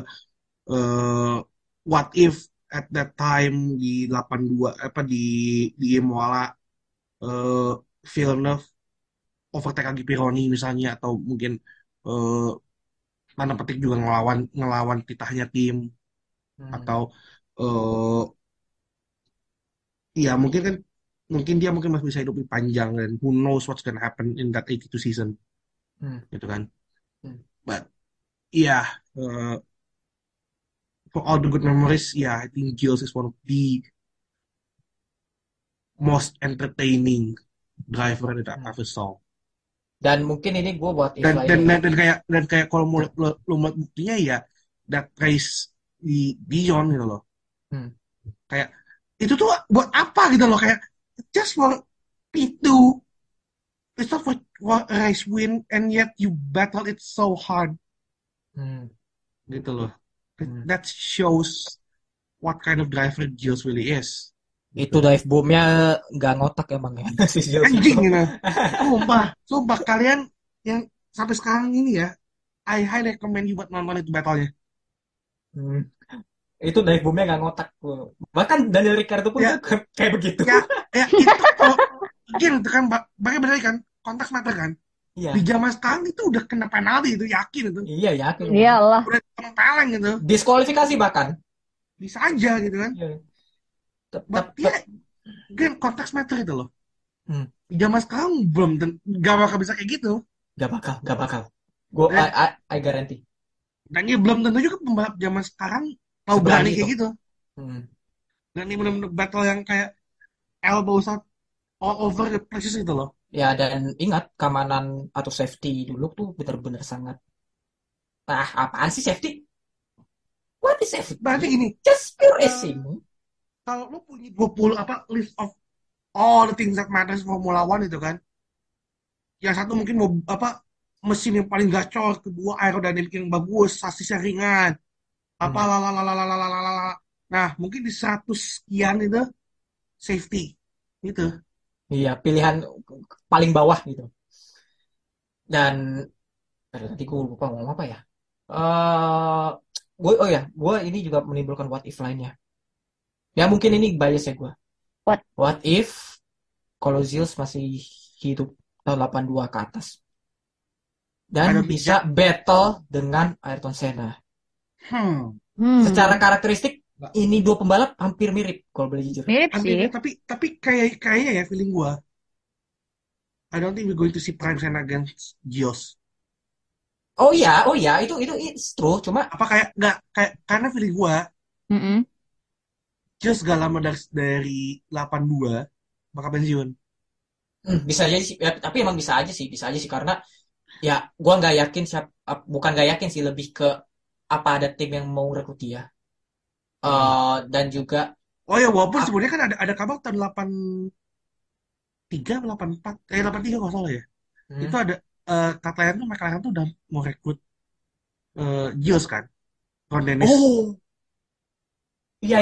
what if at that time di 82 di Imola Villeneuve overtake lagi Pironi misalnya, atau mungkin tanda petik juga ngelawan titahnya tim, atau ya mungkin dia masih bisa hidup lebih panjang, dan who knows what's gonna happen in that 82 season gitu kan. But yeah, for all the good memories, yeah, I think Gilles is one of the most entertaining driver that I ever saw. Dan mungkin ini gue buat dan kayak kalau mau lihat buktinya ya that race di Dion gitu loh. Kayak itu tuh buat apa gitu loh, kayak just for P2. It's not for race win and yet you battle it so hard. Gitu loh. That shows what kind of driver Gilles really is. Itu dive bombnya nggak ngotak emang ya. Anjing gitu. Sumpah kalian yang sampai sekarang ini ya, I highly recommend you buat nonton itu battle-nya. Itu dive bombnya nggak ngotak. Bahkan Daniel Ricciardo pun ya, kayak begitu. Ya itu kalau mungkin itu kan benar kan kontak mata kan. Iya. Di zaman sekarang itu udah kena penalti itu, yakin itu. Iya, yakin. Iyalah. Udah tempeleng gitu. Diskualifikasi bahkan. Bisa aja gitu kan. Iya. Game konteks matter itu loh. Zaman sekarang belum, gak bakal bisa kayak gitu. Gak bakal. Gue, I guarantee. Dan ya belum tentu juga pembalap zaman sekarang mau berani kayak gitu. Dan ini benar-benar battle yang kayak elbow shot all over the places gitu loh. Ya, dan ingat keamanan atau safety dulu tuh benar-benar sangat. Nah, apaan sih safety? What is safety? Berarti ini just pure racing. Kalau lu punya 20 list of all the things that matters Formula 1 itu kan. Yang satu mungkin mau mesin yang paling gacor, kedua aerodinamik yang bagus, sasis yang ringan. Nah, mungkin di 100 sekian itu safety gitu. Iya, pilihan paling bawah gitu. Dan tadi gue lupa ngomong apa ya? Gue ini juga menimbulkan what if lainnya. Ya mungkin ini bias ya gue. What if kalau Gilles masih hidup tahun 82 ke atas dan bisa battle dengan Ayrton Senna. Secara karakteristik ini dua pembalap hampir mirip kalau boleh jujur. Mirip sih. Tapi kayaknya ya feeling gue. I don't think we're going to see prime Senna against Gilles. Oh ya, itu it's true. Cuma apa kayak nggak kayak karena feeling gue. Gilles gak lama dari 82 bakal pensiun. Bisa aja sih, ya, tapi emang bisa aja sih karena ya gue nggak yakin bukan nggak yakin sih lebih ke apa ada tim yang mau rekrut dia dan juga walaupun sebenarnya kan ada kabar tahun 83 kalau salah ya itu ada katanya tuh McLaren tuh udah mau rekrut Gilles kan, Ron Dennis. Iya.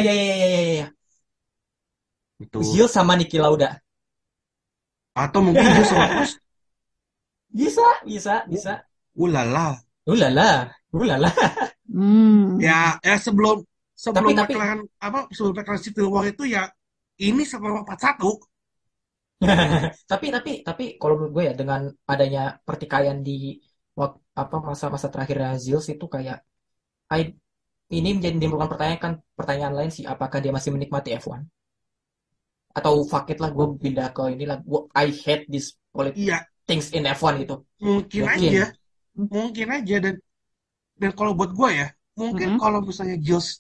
Gilles sama Niki Lauda. Atau mungkin Gilles sama Cruz. Bisa. Ulala. Ya sebelum McLaren Civil War itu ya ini sebelum 41. tapi kalau menurut gue ya dengan adanya pertikaian di masa-masa terakhir Gilles itu kayak ini menimbulkan pertanyaan lain sih, apakah dia masih menikmati F1? Atau fuck it lah, gue pindah ke inilah, I hate this things in F1 gitu. Mungkin aja dan kalau buat gue ya, mungkin kalau misalnya Gilles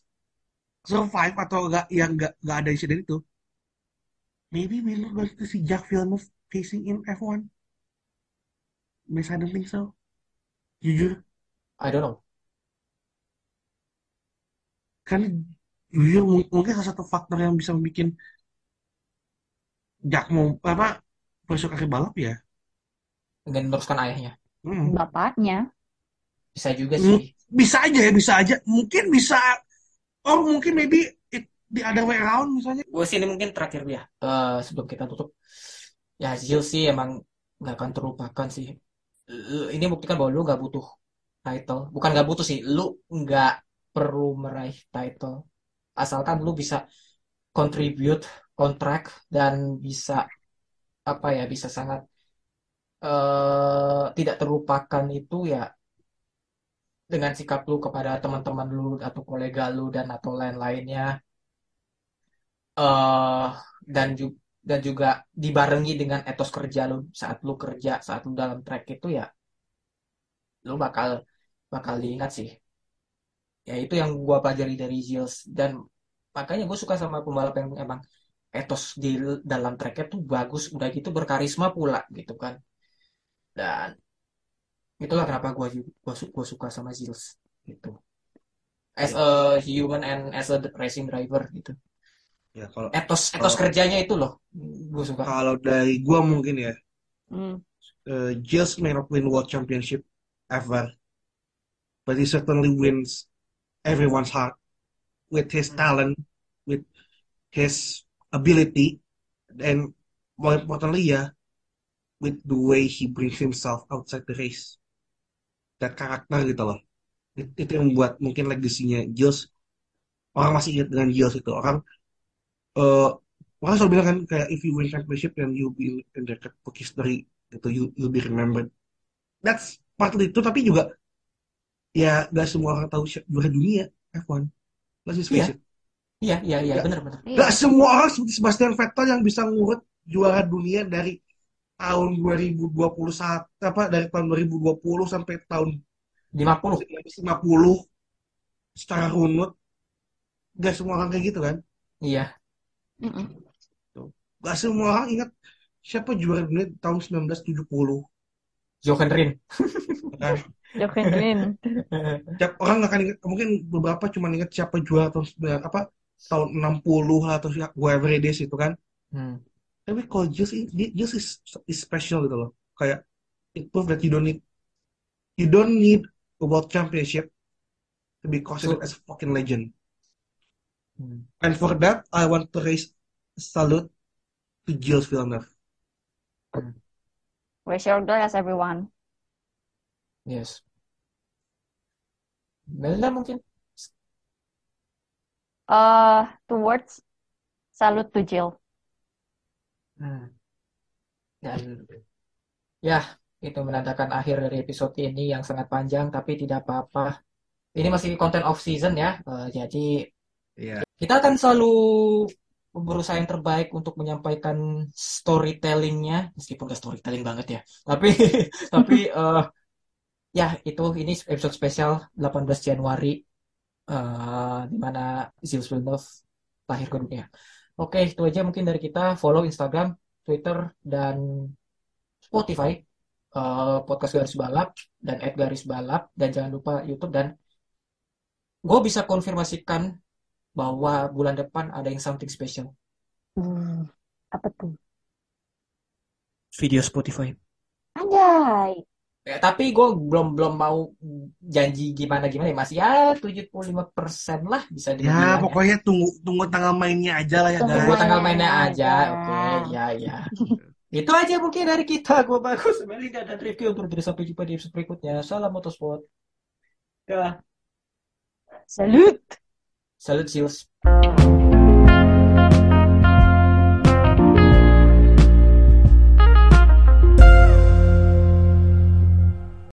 survive atau nggak ada insiden itu, maybe we're going to see Jacques Villeneuve facing in F1. Maybe I don't think so. Jujur, I don't know. Karena mungkin salah satu faktor yang bisa membuat Jack mau besok akhir balap ya dan meneruskan ayahnya, bapaknya. Bisa juga sih, bisa aja mungkin bisa, or mungkin maybe the other way around. Misalnya gue sini mungkin terakhir ya sebelum kita tutup ya, Gilles sih emang gak akan terlupakan sih. Ini buktikan bahwa lu gak butuh title, bukan gak butuh sih, lu gak perlu meraih title asalkan lu bisa contribute, kontrak, dan bisa bisa sangat tidak terlupakan itu ya dengan sikap lu kepada teman-teman lu atau kolega lu dan atau lain-lainnya, dan juga dibarengi dengan etos kerja lu saat lu dalam track itu ya lu bakal diingat sih. Ya itu yang gue pelajari dari Gilles, dan makanya gue suka sama pembalap yang emang etos di dalam tracknya tuh bagus, udah gitu berkarisma pula gitu kan. Dan itulah kenapa gue suka sama Gilles gitu, as a human and as a racing driver gitu ya. Kalau etos kerjanya itu loh gue suka. Kalau dari gue mungkin ya, Gilles may not win world championship ever, but he certainly wins everyone's heart with his talent, with his ability, and more importantly ya, with the way he brings himself outside the race. That karakter gitu loh, itu yang membuat mungkin legasinya Gilles, orang masih ingat dengan Gilles itu. Orang selalu bilang kan kayak if you win championship and you be in the book history gitu, you'll be remembered. That's partly itu, tapi juga ya gak semua orang tahu juara dunia F1. Let's just face it. Iya, benar. Gak semua orang seperti Sebastian Vettel yang bisa ngurut juara dunia dari tahun 2021 apa dari tahun 2020 sampai tahun 50 secara runut. Gak semua orang kayak gitu kan? Iya. Gak semua orang ingat siapa juara dunia tahun 1970. Jochen Rindt. Jochen Rindt. Orang nggak akan ingat, mungkin beberapa cuma ingat siapa juara tahun 60 atau whatever it is itu kan. Tapi kalau Gilles is special gitu loh. Kayak it proves that you don't need a world championship to be considered as a fucking legend. And for that, I want to raise a salute to Gilles Villeneuve. Raise your glass, everyone. Yes. Melinda mungkin? Towards salute to Jill. Dan ya, itu menandakan akhir dari episode ini yang sangat panjang, tapi tidak apa-apa. Ini masih konten off season ya, jadi kita akan selalu berusaha yang terbaik untuk menyampaikan storytellingnya, meskipun gak storytelling banget ya, tapi ya itu, ini episode spesial 18 Januari di mana Gilles Villeneuve lahir ke dunia. Oke, itu aja mungkin dari kita. Follow Instagram, Twitter, dan Spotify podcast Garis Balap dan @garisbalap, dan jangan lupa YouTube. Dan gue bisa konfirmasikan bahwa bulan depan ada yang something special. Apa tuh? Video Spotify. Anjay. Ya, tapi gue belum mau janji gimana ya, masih ya 75% lah bisa dibilang. Ya pokoknya tunggu tanggal mainnya aja lah ya. Tunggu tanggal mainnya aja. Oke. Itu aja mungkin dari kita. Gue Bagus, Melinda, dan Rifki untuk diri. Sampai jumpa di episode berikutnya. Salam Motorsport. Dah. Salut. Salut Gilles.